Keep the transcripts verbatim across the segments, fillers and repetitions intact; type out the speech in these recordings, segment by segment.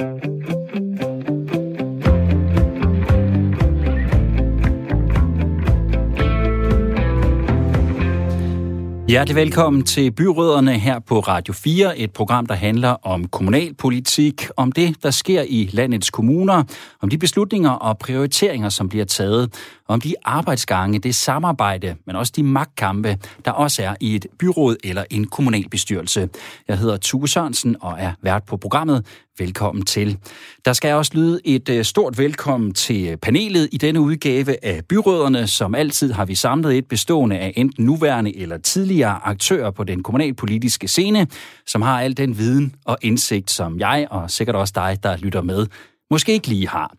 Hjertelig velkommen til Byrødderne her på Radio fire, et program, der handler om kommunalpolitik, om det, der sker i landets kommuner, om de beslutninger og prioriteringer, som bliver taget, om de arbejdsgange, det samarbejde, men også de magtkampe, der også er i et byråd eller en kommunalbestyrelse. Jeg hedder Thue Sørensen og er vært på programmet. Velkommen til. Der skal også lyde et stort velkommen til panelet i denne udgave af Byrødderne. Som altid har vi samlet et bestående af enten nuværende eller tidligere aktører på den kommunalpolitiske scene, som har al den viden og indsigt, som jeg og sikkert også dig, der lytter med, måske ikke lige har.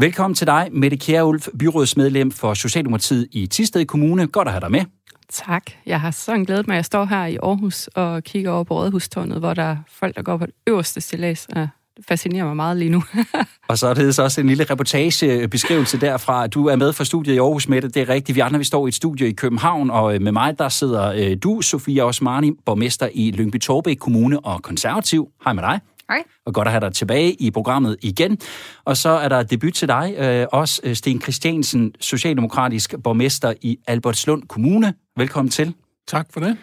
Velkommen til dig, Mette Kjærulf, byrådsmedlem for Socialdemokratiet i Thisted Kommune. Godt at have dig med. Tak. Jeg har sådan glædet mig. Jeg står her i Aarhus og kigger over på Rådhustårnet, hvor der er folk, der går på det øverste stillads. Det fascinerer mig meget lige nu. Og så er det så også en lille reportagebeskrivelse derfra. Du er med fra studiet i Aarhus, Mette. Det er rigtigt. Vi andre, vi står i et studie i København, og med mig, der sidder du, Sofia Osmani, borgmester i Lyngby-Taarbæk Kommune og konservativ. Hej med dig. Hej. Og godt at have dig tilbage i programmet igen. Og så er der debut til dig, øh, også Sten Christiansen, socialdemokratisk borgmester i Albertslund Kommune. Velkommen til. Tak for det.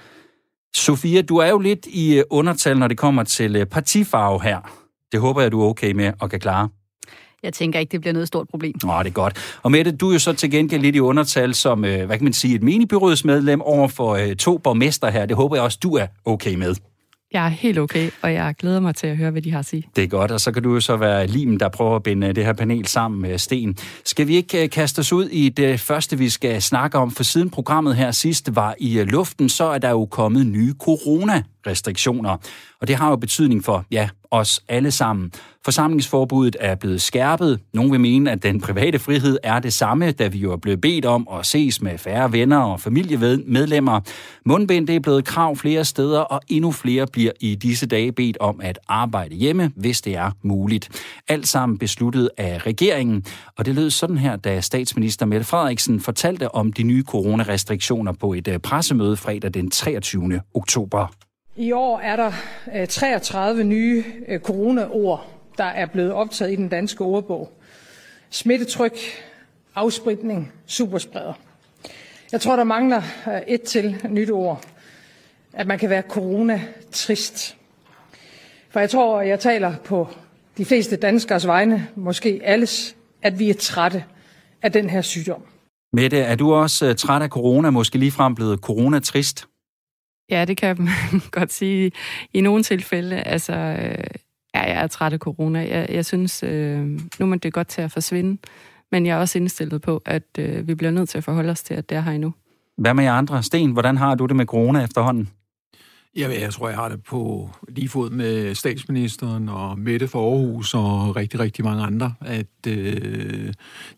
Sofia, du er jo lidt i undertal, når det kommer til partifarve her. Det håber jeg, du er okay med og kan klare. Jeg tænker ikke, det bliver noget stort problem. Nå, det er godt. Og Mette, du er jo så til gengæld lidt i undertal som, øh, hvad kan man sige, et minibyrådsmedlem over for øh, to borgmester her. Det håber jeg også, du er okay med. Jeg er helt okay, og jeg glæder mig til at høre, hvad de har at sige. Det er godt, og så kan du jo så være limen, der prøver at binde det her panel sammen med Sten. Skal vi ikke kaste os ud i det første, vi skal snakke om? For siden programmet her sidst var i luften, så er der jo kommet nye coronarestriktioner. Og det har jo betydning for, ja, os alle sammen. Forsamlingsforbuddet er blevet skærpet. Nogle vil mene, at den private frihed er det samme, da vi jo er blevet bedt om at ses med færre venner og familiemedlemmer. Mundbind, det er blevet krav flere steder, og endnu flere bliver i disse dage bedt om at arbejde hjemme, hvis det er muligt. Alt sammen besluttet af regeringen. Og det lød sådan her, da statsminister Mette Frederiksen fortalte om de nye coronarestriktioner på et pressemøde fredag den treogtyvende oktober. I år er der treogtredive nye coronaord, der er blevet optaget i den danske ordbog. Smittetryk, afspritning, superspreder. Jeg tror, der mangler et til nyt ord. At man kan være coronatrist. For jeg tror, jeg taler på de fleste danskers vegne, måske alles, at vi er trætte af den her sygdom. Mette, er du også træt af corona, måske ligefrem blevet coronatrist? Ja, det kan man godt sige i nogle tilfælde. Altså, ja, jeg er træt af corona. Jeg, jeg synes, øh, nu må det godt til at forsvinde. Men jeg er også indstillet på, at øh, vi bliver nødt til at forholde os til, at det er her endnu. Hvad med jer andre? Sten, hvordan har du det med corona efterhånden? Jamen, jeg tror, jeg har det på lige fod med statsministeren og Mette fra Aarhus og rigtig, rigtig mange andre, at øh,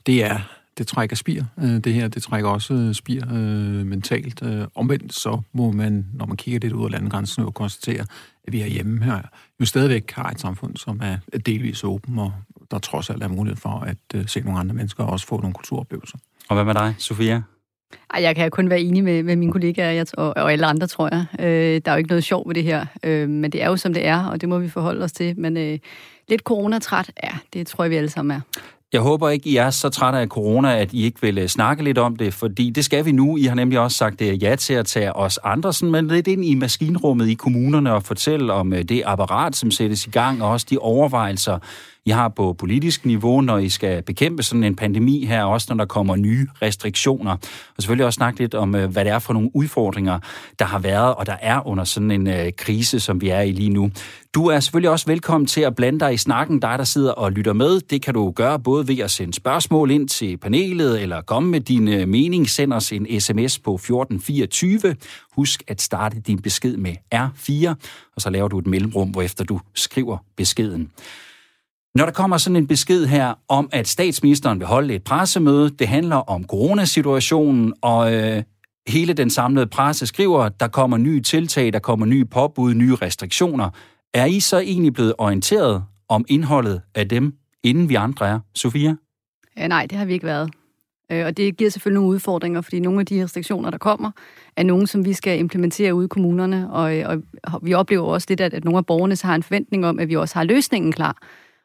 det er... Det trækker spir. Det her, det trækker også spir øh, mentalt. Omvendt så må man, når man kigger lidt ud af landegrænsen, jo konstatere, at vi er hjemme her. Jo stadigvæk har et samfund, som er delvis åben, og der trods alt er mulighed for at øh, se nogle andre mennesker og også få nogle kulturoplevelser. Og hvad med dig, Sofia? Ej, jeg kan kun være enig med, med mine kollegaer jeg, og, og alle andre, tror jeg. Øh, der er jo ikke noget sjov ved det her, øh, men det er jo, som det er, og det må vi forholde os til. Men øh, lidt coronatræt, ja, det tror jeg, vi alle sammen er. Jeg håber ikke, I er så trætte af corona, at I ikke vil snakke lidt om det, fordi det skal vi nu. I har nemlig også sagt ja til at tage os andre sådan, men lidt ind i maskinrummet i kommunerne og fortælle om det apparat, som sættes i gang, og også de overvejelser, I har på politisk niveau, når I skal bekæmpe sådan en pandemi her, også når der kommer nye restriktioner. Og selvfølgelig også snakke lidt om, hvad det er for nogle udfordringer, der har været, og der er under sådan en øh, krise, som vi er i lige nu. Du er selvfølgelig også velkommen til at blande dig i snakken, dig der sidder og lytter med. Det kan du gøre både ved at sende spørgsmål ind til panelet, eller komme med din mening. Send os en sms på fjorten fireogtyve. Husk at starte din besked med R fire, og så laver du et mellemrum, hvorefter du skriver beskeden. Når der kommer sådan en besked her om, at statsministeren vil holde et pressemøde, det handler om coronasituationen, og øh, hele den samlede presse skriver, der kommer nye tiltag, der kommer nye påbud, nye restriktioner. Er I så egentlig blevet orienteret om indholdet af dem, inden vi andre er? Sofia? Ja, nej, det har vi ikke været. Og det giver selvfølgelig nogle udfordringer, fordi nogle af de restriktioner, der kommer, er nogle, som vi skal implementere ude i kommunerne, og, og vi oplever også lidt, at, at nogle af borgerne så har en forventning om, at vi også har løsningen klar.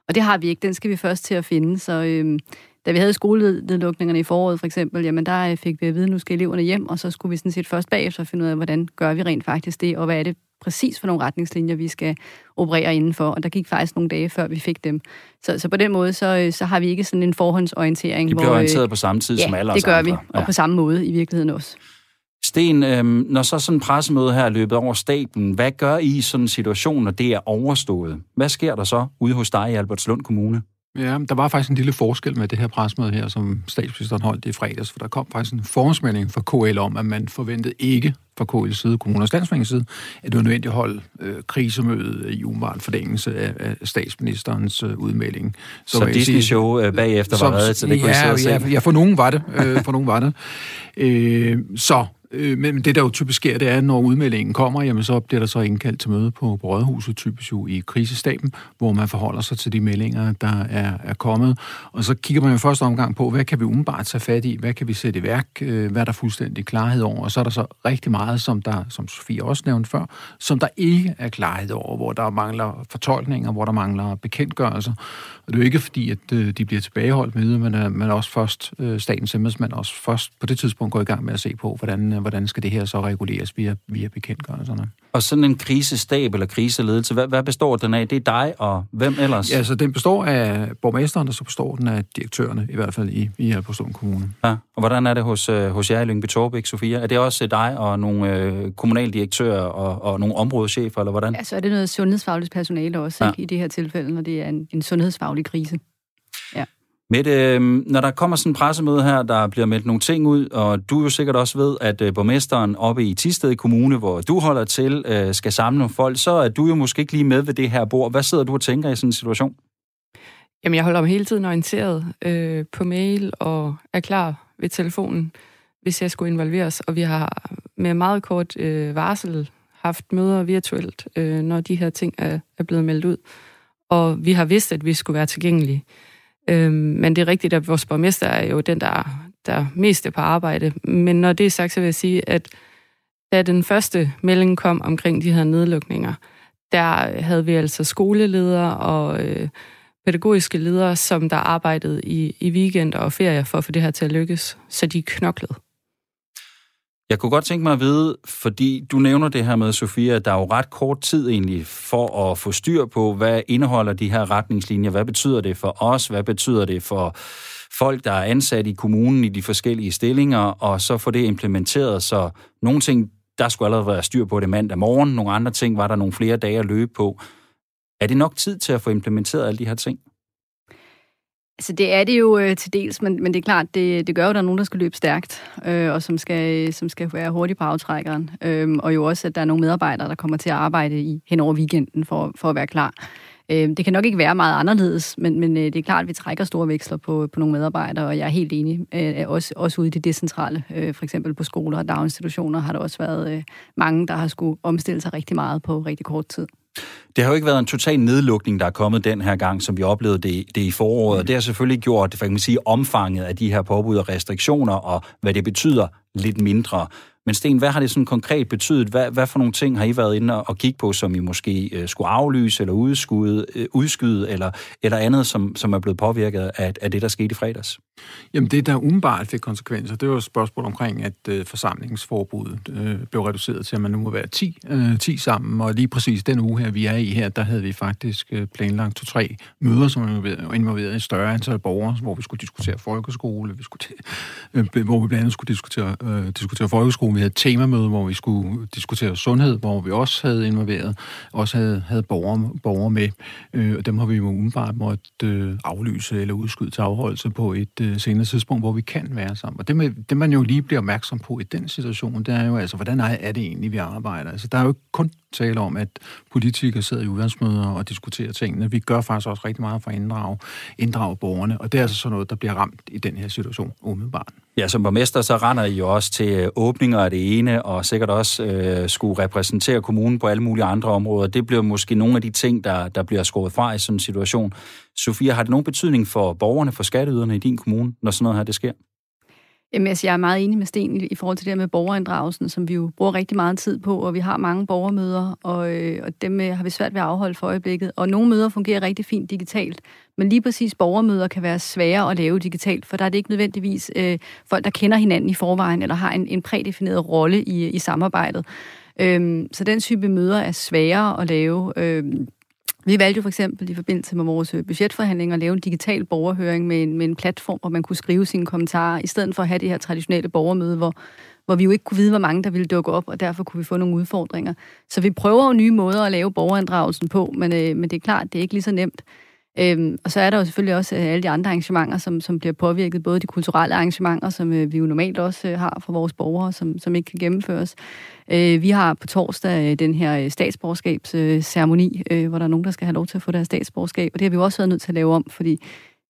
Og det har vi ikke, den skal vi først til at finde. Så øhm, da vi havde skolenedlukningerne i foråret for eksempel, jamen der fik vi at vide, at nu skal eleverne hjem, og så skulle vi sådan set først bagefter finde ud af, hvordan gør vi rent faktisk det, og hvad er det præcis for nogle retningslinjer, vi skal operere indenfor. Og der gik faktisk nogle dage, før vi fik dem. Så, så på den måde, så, så har vi ikke sådan en forhåndsorientering. De bliver hvor, orienteret på samme tid ja, som alle os andre. Ja, det gør andre. vi, og ja. på samme måde i virkeligheden også. Sten, øh, når så sådan en pressemøde her er løbet over stablen, hvad gør I i sådan en situation, når det er overstået? Hvad sker der så ude hos dig i Albertslund Kommune? Ja, der var faktisk en lille forskel med det her pressemøde her, som statsministeren holdt i fredags, for der kom faktisk en forhåndsmelding fra K L om, at man forventede ikke fra K L's side, kommunernes landsforenings side, at det var nødvendigt at holde øh, krisemødet i umiddelbart forlængelse af, af statsministerens øh, udmelding. Så, så Disney-show øh, bagefter som, var reddet, så det kunne ja, I sidde og se. Ja, ja, for nogen var det. Øh, for nogen var det. Øh, så... Men det, der jo typisk sker, det er, at når udmeldingen kommer, jamen så bliver der så indkaldt til møde på Rådhuset, typisk jo i krisestaben, hvor man forholder sig til de meldinger, der er, er kommet. Og så kigger man jo første omgang på, hvad kan vi umiddelbart tage fat i, hvad kan vi sætte i værk, hvad er der fuldstændig klarhed over. Og så er der så rigtig meget, som der, som Sofia også nævnte før, som der ikke er klarhed over, hvor der mangler fortolkninger, hvor der mangler bekendtgørelser. Og det er jo ikke fordi, at de bliver tilbageholdt med, men at man også først, statens embedsmand også først på det tidspunkt går i gang med at se på, hvordan hvordan skal det her så reguleres via, via bekendtgørelserne. Og sådan en krisestab eller kriseledelse, hvad, hvad består den af? Det er dig og hvem ellers? Ja, så den består af borgmesteren, og så består den af direktørerne, i hvert fald i, i Albertslund Kommune. Ja, og hvordan er det hos, hos jer i Lyngby-Taarbæk, Sofia? Er det også dig og nogle øh, kommunaldirektører og, og nogle områdeschefer, eller hvordan? Ja, så er det noget sundhedsfagligt personale også, ja. ikke, i det her tilfælde, når det er en, en sundhedsfaglig krise. Ja. Mette, når der kommer sådan en pressemøde her, der bliver meldt nogle ting ud, og du jo sikkert også ved, at borgmesteren oppe i Thisted Kommune, hvor du holder til, skal samle nogle folk, så er du jo måske ikke lige med ved det her bord. Hvad sidder du og tænker i sådan en situation? Jamen, jeg holder mig hele tiden orienteret øh, på mail og er klar ved telefonen, hvis jeg skulle involveres. Og vi har med meget kort øh, varsel haft møder virtuelt, øh, når de her ting er, er blevet meldt ud. Og vi har vidst, at vi skulle være tilgængelige. Men det er rigtigt, at vores borgmester er jo den, der, der mest er på arbejde. Men når det er sagt, så vil jeg sige, at da den første melding kom omkring de her nedlukninger, der havde vi altså skoleledere og øh, pædagogiske ledere, som der arbejdede i, i weekender og ferier for at få det her til at lykkes. Så de knoklede. Jeg kunne godt tænke mig at vide, fordi du nævner det her med, Sofia, at der er jo ret kort tid egentlig for at få styr på, hvad indeholder de her retningslinjer? Hvad betyder det for os? Hvad betyder det for folk, der er ansat i kommunen i de forskellige stillinger? Og så få det implementeret, så nogle ting, der skulle allerede være styr på det mandag morgen. Nogle andre ting var der nogle flere dage at løbe på. Er det nok tid til at få implementeret alle de her ting? Altså det er det jo øh, til dels, men, men det er klart, det, det gør jo, at der er nogen, der skal løbe stærkt, øh, og som skal, som skal være hurtig på aftrækkeren. Øh, og jo også, at der er nogle medarbejdere, der kommer til at arbejde i, hen over weekenden for, for at være klar. Øh, det kan nok ikke være meget anderledes, men, men øh, det er klart, at vi trækker store veksler på, på nogle medarbejdere, og jeg er helt enig, øh, også, også ude i det decentrale. Øh, for eksempel på skoler og daginstitutioner har der også været øh, mange, der har skulle omstille sig rigtig meget på rigtig kort tid. Det har jo ikke været en total nedlukning, der er kommet den her gang, som vi oplevede det, det i foråret. Det har selvfølgelig gjort, for kan man sige, omfanget af de her påbud og restriktioner, og hvad det betyder, lidt mindre. Men Sten, hvad har det sådan konkret betydet? Hvad, hvad for nogle ting har I været inde og kigge på, som I måske øh, skulle aflyse eller udskyde, øh, udskyde eller, eller andet, som, som er blevet påvirket af, af det, der skete i fredags? Jamen det, der umiddelbart fik konsekvenser, det var et spørgsmål omkring, at øh, forsamlingsforbuddet øh, blev reduceret til, at man nu må være ti sammen. Og lige præcis den uge her, vi er i her, der havde vi faktisk øh, planlagt to-tre møder, som involverede et større antal borgere, hvor vi skulle diskutere folkeskole, vi skulle øh, hvor vi blandt andet skulle diskutere, øh, diskutere folkeskole. Vi havde et temamøde, hvor vi skulle diskutere sundhed, hvor vi også havde involveret, også havde, havde borgere, borgere med. Øh, og dem har vi jo umiddelbart måttet øh, aflyse eller udskyde til afholdelse på et øh, senere tidspunkt, hvor vi kan være sammen. Og det, med, det, man jo lige bliver opmærksom på i den situation, det er jo altså, hvordan er det egentlig, vi arbejder? Altså, der er jo ikke kun tale om, at politikere sidder i udvalgsmøder og diskuterer tingene. Vi gør faktisk også rigtig meget for at inddrage, inddrage borgerne, og det er altså sådan noget, der bliver ramt i den her situation umiddelbart. Ja, som borgmester, så render I jo også til åbninger af det ene, og sikkert også øh, skulle repræsentere kommunen på alle mulige andre områder. Det bliver måske nogle af de ting, der, der bliver skåret fra i sådan en situation. Sofia, har det nogen betydning for borgerne, for skatteyderne i din kommune, når sådan noget her, det sker? Jamen, altså, jeg er meget enig med Sten i forhold til det med borgerinddragelsen, som vi jo bruger rigtig meget tid på, og vi har mange borgermøder, og, øh, og dem øh, har vi svært ved at afholde for øjeblikket. Og nogle møder fungerer rigtig fint digitalt, men lige præcis borgermøder kan være svære at lave digitalt, for der er det ikke nødvendigvis øh, folk, der kender hinanden i forvejen, eller har en, en prædefineret rolle i, i samarbejdet. Øh, så den type møder er sværere at lave. Øh, Vi valgte jo for eksempel i forbindelse med vores budgetforhandlinger at lave en digital borgerhøring med en, med en platform, hvor man kunne skrive sine kommentarer, i stedet for at have det her traditionelle borgermøde, hvor, hvor vi jo ikke kunne vide, hvor mange der ville dukke op, og derfor kunne vi få nogle udfordringer. Så vi prøver jo nye måder at lave borgerinddragelsen på, men, øh, men det er klart, det er ikke lige så nemt. Øhm, og så er der jo selvfølgelig også alle de andre arrangementer, som, som bliver påvirket, både de kulturelle arrangementer, som øh, vi jo normalt også øh, har for vores borgere, som, som ikke kan gennemføres. Øh, vi har på torsdag øh, den her statsborgerskabsceremoni, øh, øh, hvor der er nogen, der skal have lov til at få deres statsborgerskab, og det har vi jo også været nødt til at lave om, fordi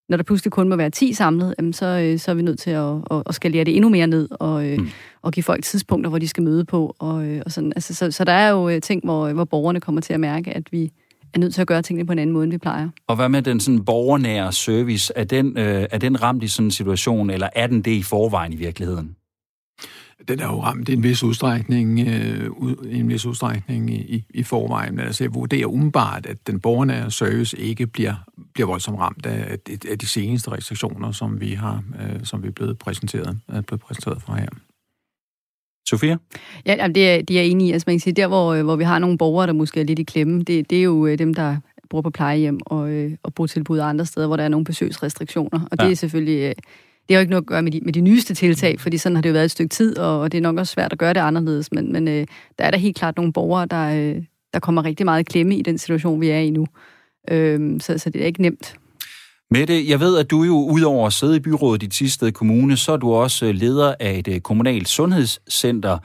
når der pludselig kun må være ti samlet, øh, så, øh, så er vi nødt til at, at, at skalere det endnu mere ned, og, øh, mm. og give folk tidspunkter, hvor de skal møde på. Og, øh, og sådan. Altså, så, så der er jo ting, hvor, hvor borgerne kommer til at mærke, at vi er nødt til at gøre tingene på en anden måde, end vi plejer. Og hvad med den sådan borgernære service? Er den, øh, er den ramt i sådan en situation, eller er den det i forvejen i virkeligheden? Den er jo ramt i en vis udstrækning, øh, en vis udstrækning i, i forvejen. Men altså, jeg vurderer umiddelbart, at den borgernære service ikke bliver, bliver voldsomt ramt af, af de seneste restriktioner, som vi har, øh, som vi er blevet præsenteret, er blevet præsenteret fra her. Sofia? Ja, det er, det er enig i. Altså man kan sige, der hvor, hvor vi har nogle borgere, der måske er lidt i klemme, det, det er jo dem, der bor på plejehjem og, og botilbud og andre steder, hvor der er nogle besøgsrestriktioner. Og ja. Det er selvfølgelig, det har jo ikke noget at gøre med de, med de nyeste tiltag, fordi sådan har det jo været et stykke tid, og, og det er nok også svært at gøre det anderledes, men, men der er der helt klart nogle borgere, der, der kommer rigtig meget i klemme i den situation, vi er i nu. Så, så det er ikke nemt. Mette, jeg ved, at du jo udover at sidde i byrådet i Thisted Kommune, så er du også leder af et kommunalt sundhedscenter.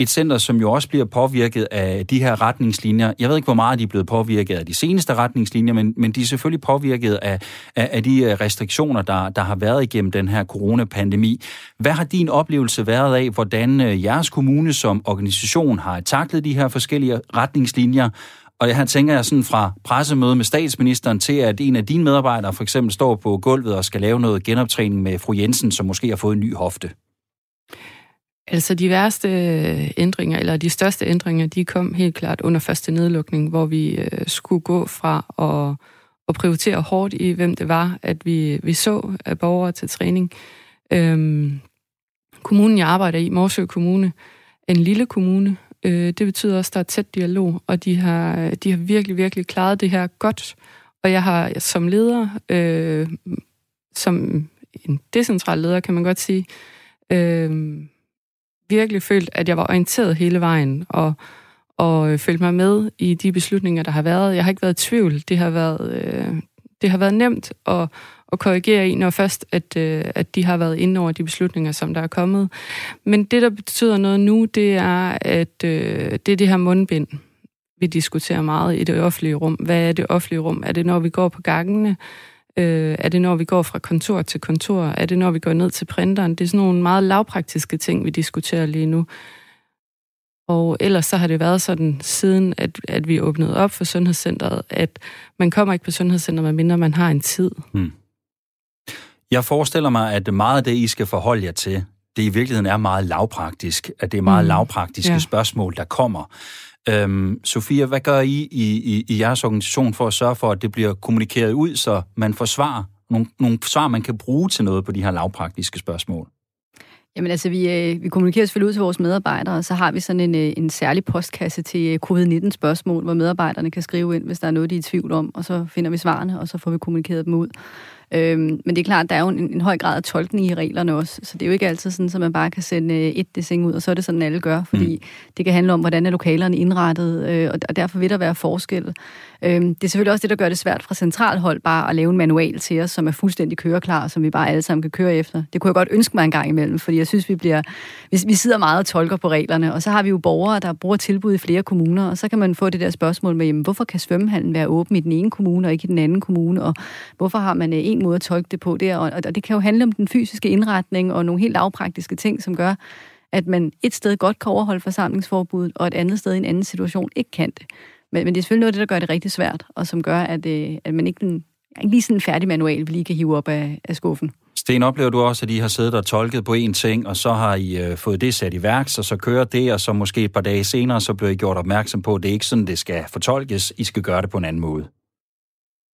Et center, som jo også bliver påvirket af de her retningslinjer. Jeg ved ikke, hvor meget de er blevet påvirket af de seneste retningslinjer, men, men de er selvfølgelig påvirket af, af, af de restriktioner, der, der har været igennem den her coronapandemi. Hvad har din oplevelse været af, hvordan jeres kommune som organisation har taklet de her forskellige retningslinjer? Og her tænker jeg sådan fra pressemøde med statsministeren til, at en af dine medarbejdere for eksempel står på gulvet og skal lave noget genoptræning med fru Jensen, som måske har fået en ny hofte. Altså de værste ændringer, eller de største ændringer, de kom helt klart under første nedlukning, hvor vi skulle gå fra at, at prioritere hårdt i, hvem det var, at vi, vi så af borgere til træning. Øhm, kommunen, jeg arbejder i, Morsø Kommune, en lille kommune. Det betyder også, at der er tæt dialog, og de har, de har virkelig, virkelig klaret det her godt. Og jeg har som leder, øh, som en decentral leder, kan man godt sige, øh, virkelig følt, at jeg var orienteret hele vejen, og, og følt mig med i de beslutninger, der har været. Jeg har ikke været i tvivl. Det har været, øh, det har været nemt at, at korrigere i, når først, at, øh, at de har været inde over de beslutninger, som der er kommet. Men det, der betyder noget nu, det er, at øh, det er det her mundbind, vi diskuterer meget i det offentlige rum. Hvad er det offentlige rum? Er det, når vi går på gangene? Øh, er det, når vi går fra kontor til kontor? Er det, når vi går ned til printeren? Det er sådan nogle meget lavpraktiske ting, vi diskuterer lige nu. Og ellers så har det været sådan, siden at, at vi åbnede op for sundhedscenteret, at man kommer ikke på sundhedscenteret, medmindre man har en tid. Hmm. Jeg forestiller mig, at meget af det, I skal forholde jer til, det i virkeligheden er meget lavpraktisk, at det er meget mm. lavpraktiske ja. spørgsmål, der kommer. Øhm, Sofia, hvad gør I i, i, i jeres organisation for at sørge for, at det bliver kommunikeret ud, så man får svar, nogle, nogle svar, man kan bruge til noget på de her lavpraktiske spørgsmål? Jamen altså, vi, øh, vi kommunikerer selvfølgelig ud til vores medarbejdere, og så har vi sådan en, øh, en særlig postkasse til covid nitten spørgsmål, hvor medarbejderne kan skrive ind, hvis der er noget, de er i tvivl om, og så finder vi svarene, og så får vi kommunikeret dem ud. Øhm, men det er klart, der er jo en, en høj grad af tolkning i reglerne også, så det er jo ikke altid sådan, at man bare kan sende øh, et design ud, og så er det sådan, alle gør, fordi mm. det kan handle om, hvordan er lokalerne indrettet, øh, og derfor vil der være forskel. Øhm, det er selvfølgelig også det, der gør det svært fra centralt hold bare at lave en manual til os, som er fuldstændig køreklar, som vi bare alle sammen kan køre efter. Det kunne jeg godt ønske mig en gang imellem, fordi jeg synes, vi bliver, vi, vi sidder meget og tolker på reglerne, og så har vi jo borgere, der bruger tilbud i flere kommuner, og så kan man få det der spørgsmål med, jamen, hvorfor kan svømmehallen være åben i den ene kommune og ikke i den anden kommune, og hvorfor har man øh, en måde at tolke det på der, og det kan jo handle om den fysiske indretning og nogle helt lavpraktiske ting, som gør, at man et sted godt kan overholde forsamlingsforbuddet, og et andet sted i en anden situation ikke kan det. Men, men det er selvfølgelig noget af det, der gør det rigtig svært, og som gør, at, at man ikke, den, ikke lige sådan en færdig manual, vi lige kan hive op af, af skuffen. Sten, oplever du også, at I har siddet og tolket på én ting, og så har I øh, fået det sat i værks, og så kører det, og så måske et par dage senere, så bliver I gjort opmærksom på, at det ikke sådan, det skal fortolkes. I skal gøre det på en anden måde.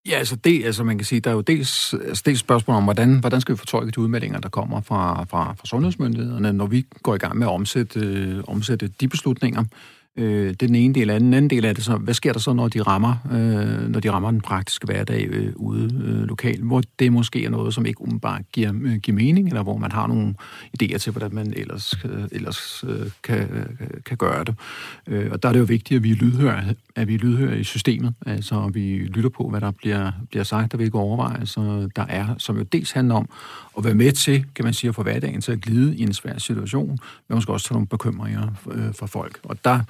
Ja, altså, det, altså man kan sige, der er jo dels, altså dels spørgsmål om, hvordan, hvordan skal vi fortolke de udmeldinger, der kommer fra, fra, fra sundhedsmyndighederne, når vi går i gang med at omsætte, øh, omsætte de beslutninger. Øh, det er den ene del af den. Den anden del af det, så, hvad sker der så, når de rammer, øh, når de rammer den praktiske hverdag øh, ude øh, lokalt, hvor det måske er noget, som ikke umiddelbart giver, øh, giver mening, eller hvor man har nogle idéer til, hvordan man ellers, øh, ellers øh, kan, øh, kan gøre det. Øh, og der er det jo vigtigt, at vi lydhører, at vi lydhører i systemet, altså vi lytter på, hvad der bliver, bliver sagt, og hvilke overvejelser der er, som jo dels handler om at være med til, kan man sige, at få hverdagen til at glide i en svær situation, men måske også tage nogle bekymringer øh, fra folk. Og der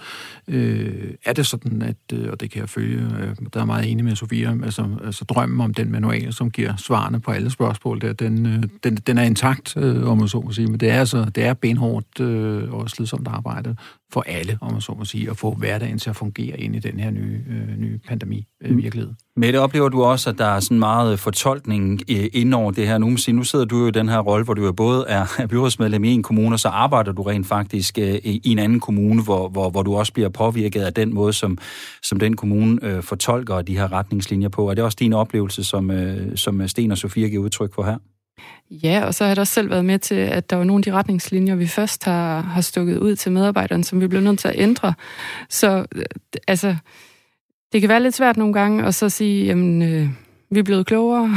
Øh, er det sådan, at, øh, og det kan jeg følge, øh, der er meget enig med Sofia, altså, altså drømmen om den manual, som giver svarene på alle spørgsmål, der, den, øh, den, den er intakt, øh, om man så må sige, men det er, altså, det er benhårdt øh, og slidsomt arbejde for alle, om man så må sige, at få hverdagen til at fungere ind i den her nye, øh, nye pandemi-virkelighed. Øh, Mette, oplever du også, at der er sådan meget fortolkning øh, ind over det her? Nu, nu sidder du jo i den her rolle, hvor du både er byrådsmedlem i en kommune, og så arbejder du rent faktisk øh, i en anden kommune, hvor, hvor, hvor du også bliver påvirket af den måde, som, som den kommune øh, fortolker de her retningslinjer på. Er det også din oplevelse, som, øh, som Sten og Sofia giver udtryk for her? Ja, og så har jeg da også selv været med til, at der var nogle af de retningslinjer, vi først har, har stukket ud til medarbejderne, som vi blev nødt til at ændre. Så altså, det kan være lidt svært nogle gange at så sige, jamen, øh, vi er blevet klogere.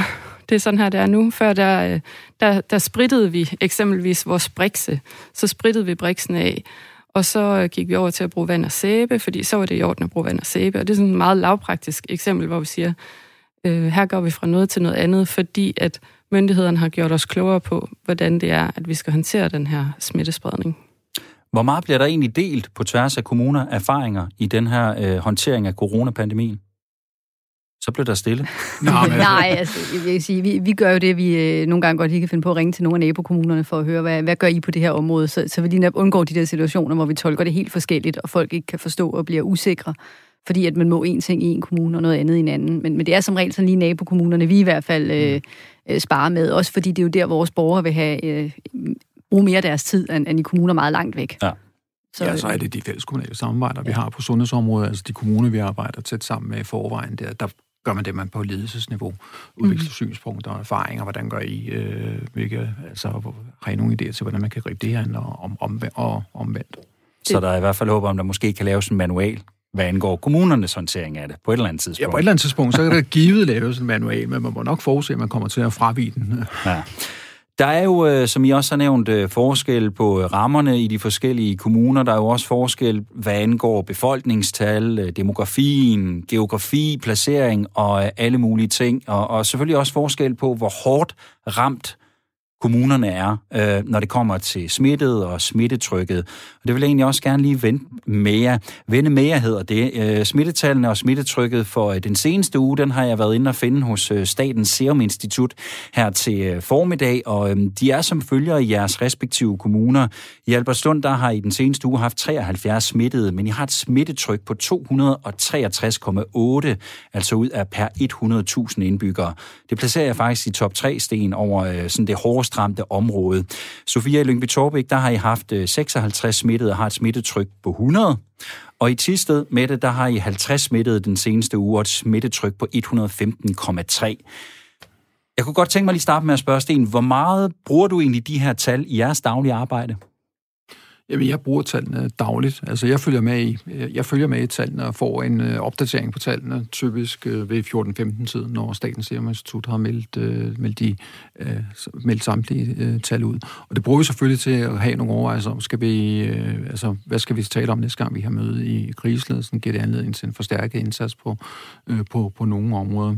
Det er sådan her, det er nu. Før der, øh, der, der sprittede vi eksempelvis vores brikse. Så sprittede vi briksen af. Og så gik vi over til at bruge vand og sæbe, fordi så var det i orden at bruge vand og sæbe. Og det er sådan et meget lavpraktisk eksempel, hvor vi siger, øh, her går vi fra noget til noget andet, fordi at myndighederne har gjort os klogere på, hvordan det er, at vi skal håndtere den her smittespredning. Hvor meget bliver der egentlig delt på tværs af kommuner erfaringer i den her øh, håndtering af coronapandemien? Så blev der stille. Nej, altså, jeg vil sige, vi, vi gør jo det, vi øh, nogle gange godt ikke kan finde på at ringe til nogle af nabokommunerne for at høre, hvad, hvad gør I på det her område, så, så vi lige undgår de der situationer, hvor vi tolker det helt forskelligt, og folk ikke kan forstå og bliver usikre, fordi at man må en ting i en kommune og noget andet i en anden. Men, men det er som regel sådan lige nabokommunerne, vi i hvert fald øh, øh, sparer med, også fordi det er jo der, vores borgere vil have, øh, bruge mere af deres tid, end, end i kommuner meget langt væk. Ja. Så, ja, så er det de fælleskommunale samarbejder, ja. Vi har på sundhedsområdet, altså de kommuner, vi arbejder tæt sammen med i forvejen, der, der gør man det, man på ledelsesniveau udvikler mm-hmm. synspunkter og erfaringer, hvordan gør I, øh, hvilke, altså har I nogle idéer til, hvordan man kan gribe det her og, om, om, og omvendt. Så der er i hvert fald håber, om der måske kan laves en manual, hvad angår kommunernes håndtering af det, på et eller andet tidspunkt. Ja, på et eller andet tidspunkt, så kan der givet laves en manual, men man må nok forudse, at man kommer til at fravige den. Ja. Der er jo, som I også har nævnt, forskel på rammerne i de forskellige kommuner. Der er jo også forskel, hvad angår befolkningstal, demografien, geografi, placering og alle mulige ting. Og, og selvfølgelig også forskel på, hvor hårdt ramt kommunerne er, når det kommer til smittet og smittetrykket. Og det vil jeg egentlig også gerne lige vende mere. Vende mere hedder det. Smittetallene og smittetrykket for den seneste uge, den har jeg været inde og finde hos Statens Serum Institut her til formiddag, og de er som følger i jeres respektive kommuner. I Albertslund, der har I den seneste uge haft treoghalvfjerds smittede, men I har et smittetryk på to hundrede og treogtres komma otte, altså ud af per hundrede tusind indbyggere. Det placerer jeg faktisk i top tre, Sten, over sådan det hårdeste stramte område. Sofia, i Lyngby-Taarbæk, der har I haft seksoghalvtreds smittede og har et smittetryk på hundrede. Og i Thisted, Mette, der har I halvtreds smittede den seneste uge og et smittetryk på et hundrede og femten komma tre. Jeg kunne godt tænke mig lige starte med at spørge, Sten, hvor meget bruger du egentlig de her tal i jeres daglige arbejde? Jamen, jeg bruger tallene dagligt. Altså, jeg følger med i, jeg følger med i tallene og får en øh, opdatering på tallene, typisk øh, ved fjorten femten-tiden, når Statens Serum Institut har meldt, øh, meldt, de, øh, meldt samtlige øh, tal ud. Og det bruger vi selvfølgelig til at have nogle overvejelser om, skal vi, øh, altså, hvad skal vi tale om næste gang, vi har møde i kriseledelsen, giver det anledning til en forstærket indsats på, øh, på, på nogle områder.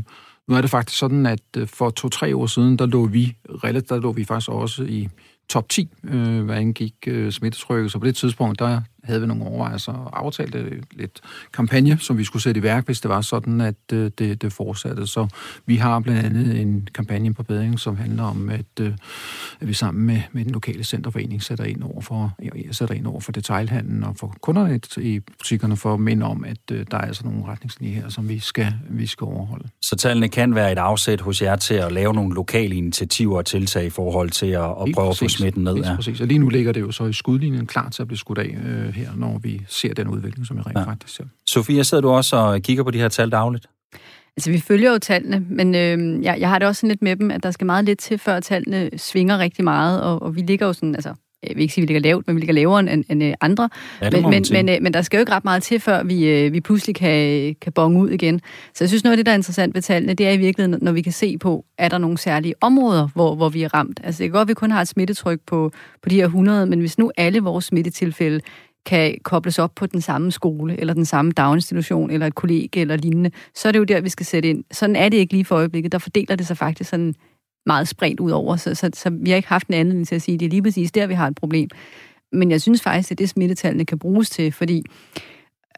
Nu er det faktisk sådan, at for to-tre år siden, der lå vi, der lå vi faktisk også i top ti, øh, hvad indgik øh, smittetrykket. Så på det tidspunkt, der havde vi nogle overvejelser og aftalte lidt kampagne, som vi skulle sætte i værk, hvis det var sådan, at øh, det, det fortsatte. Så vi har blandt andet en kampagne på bedring, som handler om, at, øh, at vi sammen med, med den lokale centerforening sætter ind over for, sætter ind over for detailhandlen og for kunderne i butikkerne for at minde om, at øh, der er altså nogle retningslinjer her, som vi skal, vi skal overholde. Så tallene kan være et afsæt hos jer til at lave nogle lokale initiativer og tiltag i forhold til at, at prøve at få smitten ned? Ja, præcis. Og lige nu ligger det jo så i skudlinjen klar til at blive skudt af øh, her, når vi ser den udvikling, som jeg rent ja. faktisk ser. Sofia, sidder du også og kigger på de her tal dagligt? Altså, vi følger jo tallene, men øh, jeg, jeg har det også sådan lidt med dem, at der skal meget lidt til, før tallene svinger rigtig meget, og, og vi ligger jo sådan, altså, jeg vil ikke sige, at vi ligger lavt, men vi ligger lavere end, end andre. Ja, men, men, men, øh, men der skal jo ikke ret meget til, før vi, øh, vi pludselig kan, kan bonge ud igen. Så jeg synes, noget af det, der er interessant ved tallene, det er i virkeligheden, når vi kan se på, er der nogle særlige områder, hvor, hvor vi er ramt. Altså, det kan godt, at vi kun har et smittetryk på, på de her hundrede, men hvis nu alle vores smittetilfælde kan kobles op på den samme skole, eller den samme daginstitution, eller et kollegie, eller lignende, så er det jo der, vi skal sætte ind. Sådan er det ikke lige for øjeblikket. Der fordeler det sig faktisk sådan meget spredt ud over, så, så, så vi har ikke haft en anledning til at sige, at det er lige præcis der, vi har et problem. Men jeg synes faktisk, at det smittetallene kan bruges til, fordi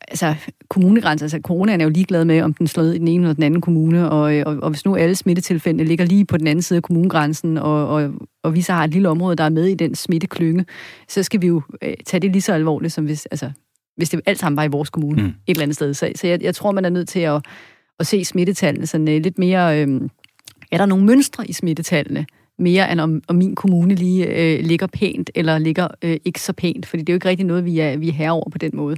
altså, kommunegrænser, altså coronaen er jo ligeglad med, om den slår i den ene eller den anden kommune, og, og, og hvis nu alle smittetilfælde ligger lige på den anden side af kommunegrænsen, og, og, og vi så har et lille område, der er med i den smitteklynge, så skal vi jo øh, tage det lige så alvorligt, som hvis, altså, hvis det alt sammen var i vores kommune, mm. et eller andet sted. Så, så jeg, jeg tror, man er nødt til at, at se smittetallene sådan øh, lidt mere. Øh, er der nogle mønstre i smittetallene? Mere end om, om min kommune lige øh, ligger pænt, eller ligger øh, ikke så pænt, fordi det er jo ikke rigtig noget, vi er, vi er herover på den måde.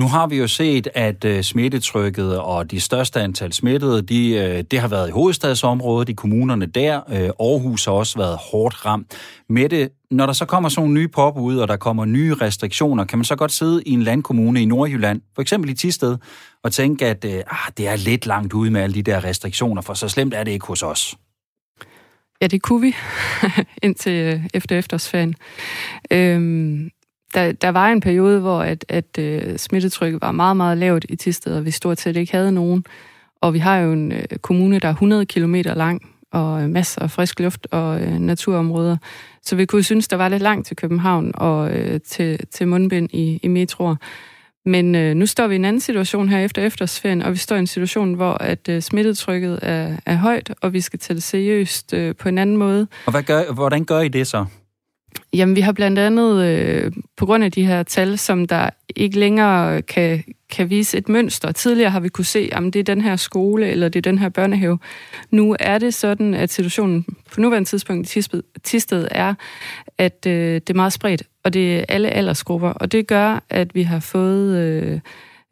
Nu har vi jo set, at smittetrykket og de største antal smittede, de, det har været i hovedstadsområdet, i kommunerne der. Aarhus har også været hårdt ramt. Mette, når der så kommer sådan nogle nye påbud, og der kommer nye restriktioner, kan man så godt sidde i en landkommune i Nordjylland, for eksempel i Thisted, og tænke, at ah, det er lidt langt ude med alle de der restriktioner, for så slemt er det ikke hos os? Ja, det kunne vi, indtil efter efterårsferien. Øhm Der, der var en periode, hvor at, at, at smittetrykket var meget, meget lavt i Thisted, og vi stort set ikke havde nogen. Og vi har jo en øh, kommune, der er hundrede kilometer lang, og øh, masser af frisk luft og øh, naturområder. Så vi kunne synes, der var lidt langt til København og øh, til, til mundbind i, i metroer. Men øh, nu står vi i en anden situation her efter efterårsferien, og vi står i en situation, hvor at, øh, smittetrykket er, er højt, og vi skal tage det seriøst øh, på en anden måde. Og hvad gør, hvordan gør I det så? Jamen, vi har blandt andet, øh, på grund af de her tal, som der ikke længere kan, kan vise et mønster. Tidligere har vi kunne se, om det er den her skole, eller det er den her børnehave. Nu er det sådan, at situationen på nuværende tidspunkt i Thisted er, at øh, det er meget spredt, og det er alle aldersgrupper. Og det gør, at vi har fået øh,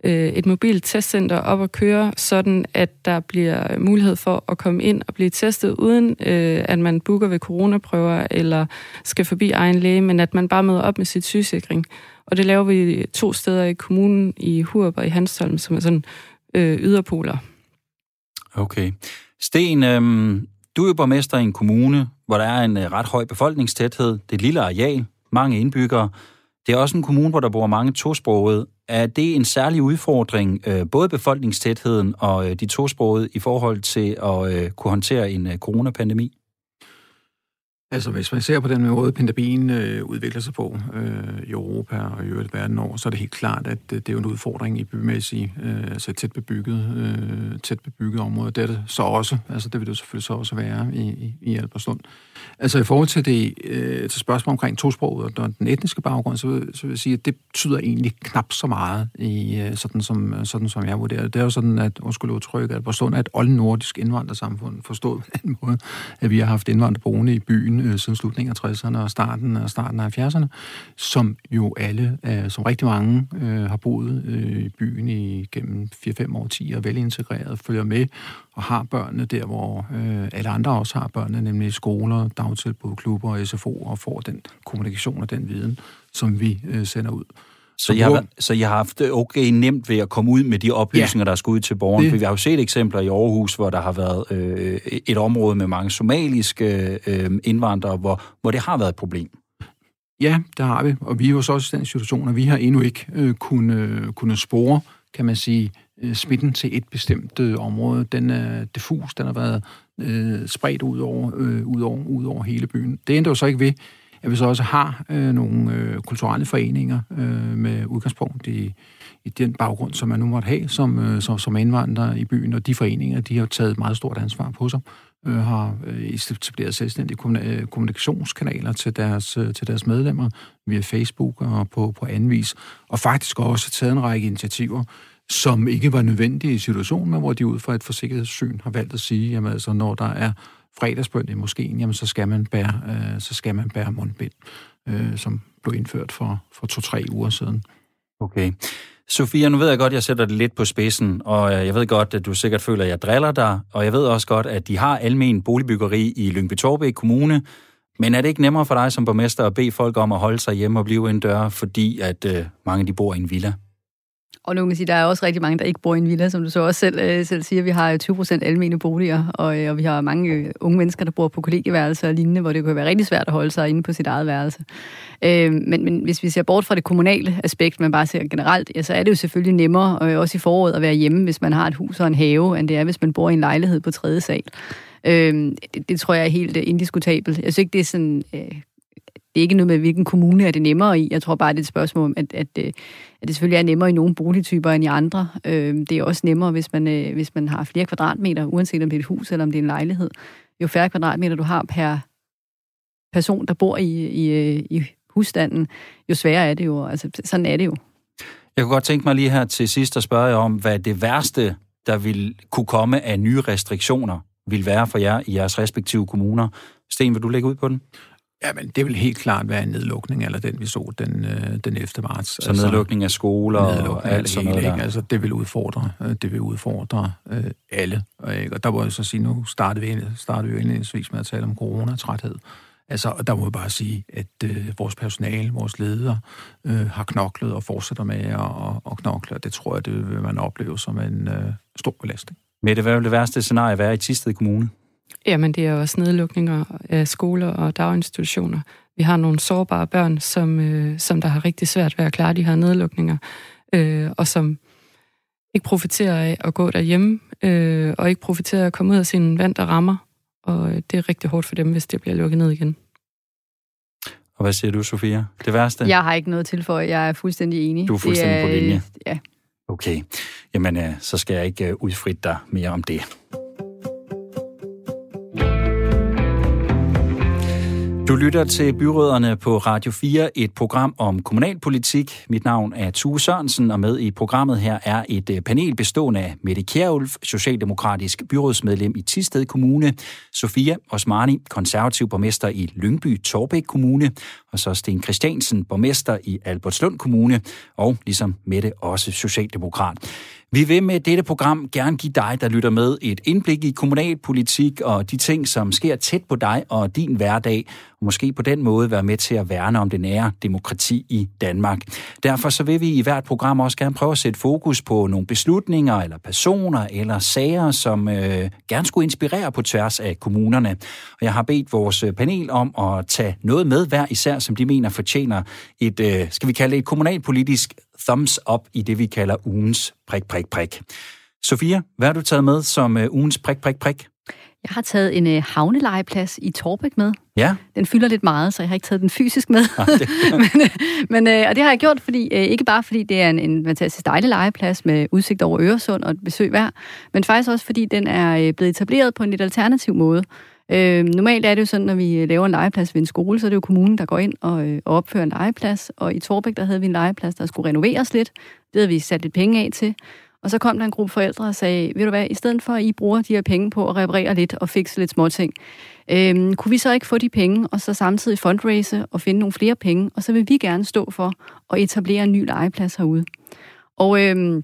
øh, et mobilt testcenter op at køre, sådan at der bliver mulighed for at komme ind og blive testet, uden øh, at man booker ved coronaprøver eller skal forbi egen læge, men at man bare møder op med sit sygesikring. Og det laver vi to steder i kommunen, i Hurup og i Hanstholm, som er sådan øh, yderpoler. Okay. Sten, øh, du er borgmester i en kommune, hvor der er en ret høj befolkningstæthed. Det er et lille areal, mange indbyggere. Det er også en kommune, hvor der bor mange tosprogede. Er det en særlig udfordring, både befolkningstætheden og de tosprogede, i forhold til at kunne håndtere en coronapandemi? Altså, hvis man ser på den måde, pandemien øh, udvikler sig på øh, i Europa og i øvrigt verden over, så er det helt klart, at øh, det er en udfordring i bymæssige, øh, altså tæt bebygget, øh, tæt bebygget områder. Det er det så også. Altså, det vil det selvfølgelig så også være i, i, i Albertslund. Altså, i forhold til det øh, til spørgsmål omkring tosproget og den etniske baggrund, så vil, så vil jeg sige, at det betyder egentlig knap så meget, i, øh, sådan, som, sådan som jeg vurderer. Det er jo sådan, at undskyld udtryk, at Albertslund er et oldnordisk indvandrersamfund, forstået på den måde, at vi har haft indvandrerboende i byen siden slutningen af tresserne og starten, og starten af halvfjerdserne, som jo alle, som rigtig mange, øh, har boet øh, i byen i gennem fire fem årtier, velintegreret, følger med og har børnene der, hvor øh, alle andre også har børnene, nemlig skoler, dagtilbud, klubber og S F O'er, og får den kommunikation og den viden, som vi øh, sender ud. Så jeg, har, så jeg har haft okay nemt ved at komme ud med de oplysninger, ja, der skal ud til borgerne. For vi har jo set eksempler i Aarhus, hvor der har været øh, et område med mange somaliske øh, indvandrere, hvor, hvor det har været et problem. Ja, det har vi. Og vi er jo så også i den situation, at vi har endnu ikke øh, kunne, kunne spore, kan man sige, smitten til et bestemt øh, område. Den er diffus, den har været øh, spredt ud over, øh, ud, over, ud over hele byen. Det ændrer jo så ikke ved, at vi så også har øh, nogle øh, kulturelle foreninger øh, med udgangspunkt i, i den baggrund, som man nu måtte have som, øh, som, som indvandrer i byen. Og de foreninger, de har taget meget stort ansvar på sig, øh, har etableret selvstændige kommunikationskanaler til deres, øh, til deres medlemmer via Facebook og på, på anden vis. Og faktisk også taget en række initiativer, som ikke var nødvendige i situationen, men hvor de ud fra et forsikringssyn har valgt at sige, jamen altså, når der er fredagsbøn i moskeen, jamen så skal man bære, øh, så skal man bære mundbind, øh, som blev indført for, for to-tre uger siden. Okay. Sofia, nu ved jeg godt, at jeg sætter det lidt på spidsen, og jeg ved godt, at du sikkert føler, at jeg driller dig, og jeg ved også godt, at de har almen boligbyggeri i Lyngby-Taarbæk Kommune, men er det ikke nemmere for dig som borgmester at bede folk om at holde sig hjemme og blive indendør, fordi at øh, mange de bor i en villa? Og nogen kan sige, der er også rigtig mange, der ikke bor i en villa, som du så også selv, øh, selv siger. Vi har tyve procent almene boliger, og, øh, og vi har mange øh, unge mennesker, der bor på kollegieværelser og lignende, hvor det kunne være rigtig svært at holde sig inde på sit eget værelse. Øh, men, men hvis vi ser bort fra det kommunale aspekt, man bare ser generelt, ja, så er det jo selvfølgelig nemmere, øh, også i foråret, at være hjemme, hvis man har et hus og en have, end det er, hvis man bor i en lejlighed på tredje sal. Øh, det, det tror jeg er helt øh, indiskutabelt. Jeg synes ikke, det er sådan... Øh, Det er ikke noget med, hvilken kommune er det nemmere i. Jeg tror bare, det er et spørgsmål om, at, at, at det selvfølgelig er nemmere i nogle boligtyper end i andre. Det er også nemmere, hvis man, hvis man har flere kvadratmeter, uanset om det er et hus eller om det er en lejlighed. Jo færre kvadratmeter du har per person, der bor i, i, i husstanden, jo sværere er det jo. Altså, sådan er det jo. Jeg kunne godt tænke mig lige her til sidst at spørge jer om, hvad det værste, der ville kunne komme af nye restriktioner, vil være for jer i jeres respektive kommuner. Sten, vil du lægge ud på den? Jamen, det vil helt klart være en nedlukning, eller den, vi så den, den efter marts. Så altså, nedlukning af skoler og alt sådan noget der. Altså, det vil udfordre, det vil udfordre øh, alle. Ikke? Og der må jeg så sige, nu startede vi, startede vi jo indledningsvis med at tale om coronatræthed. Altså, og der må jeg bare sige, at øh, vores personale, vores ledere, øh, har knoklet og fortsætter med at og, og knokle, og det tror jeg, det vil man opleve som en øh, stor belastning. Mette, hvad vil det værste scenarie være i Thisted Kommune? Jamen, det er også nedlukninger af skoler og daginstitutioner. Vi har nogle sårbare børn, som, øh, som der har rigtig svært ved at klare de her nedlukninger, øh, og som ikke profiterer af at gå derhjemme, øh, og ikke profiterer af at komme ud af sin vand, der rammer. Og det er rigtig hårdt for dem, hvis det bliver lukket ned igen. Og hvad siger du, Sofia? Det værste? Jeg har ikke noget til for, jeg er fuldstændig enig. Du er fuldstændig er, på linje? Ja. Okay. Jamen, øh, så skal jeg ikke øh, udfritte dig mere om det. Du lytter til Byrødderne på Radio fire, et program om kommunalpolitik. Mit navn er Thue Sørensen, og med i programmet her er et panel bestående af Mette Kjærulf, socialdemokratisk byrådsmedlem i Thisted Kommune, Sofia Osmani, konservativ borgmester i Lyngby-Taarbæk Kommune, og så Sten Christiansen, borgmester i Albertslund Kommune, og ligesom Mette også socialdemokrat. Vi vil med dette program gerne give dig, der lytter med, et indblik i kommunalpolitik og de ting, som sker tæt på dig og din hverdag, og måske på den måde være med til at værne om det nære demokrati i Danmark. Derfor så vil vi i hvert program også gerne prøve at sætte fokus på nogle beslutninger eller personer eller sager, som øh, gerne skulle inspirere på tværs af kommunerne. Og jeg har bedt vores panel om at tage noget med hver især, som de mener fortjener et, øh, skal vi kalde det et kommunalpolitisk thumbs up i det, vi kalder ugens prik, prik, prik. Sofia, hvad har du taget med som øh, ugens prik, prik, prik? Jeg har taget en øh, havnelegeplads i Taarbæk med. Ja. Den fylder lidt meget, så jeg har ikke taget den fysisk med. Ja, det. men, øh, men, øh, og det har jeg gjort, fordi øh, ikke bare fordi det er en, en fantastisk dejlig legeplads med udsigt over Øresund og et besøg hver, men faktisk også fordi den er øh, blevet etableret på en lidt alternativ måde. Øh, normalt er det jo sådan, når vi laver en legeplads ved en skole, så er det jo kommunen, der går ind og, øh, og opfører en legeplads. Og i Taarbæk, der havde vi en legeplads, der skulle renoveres lidt. Det havde vi sat lidt penge af til. Og så kom der en gruppe forældre og sagde, ved du hvad, i stedet for at I bruger de her penge på at reparere lidt og fikse lidt småting, øh, kunne vi så ikke få de penge, og så samtidig fundraise og finde nogle flere penge, og så vil vi gerne stå for at etablere en ny legeplads herude. Og øh,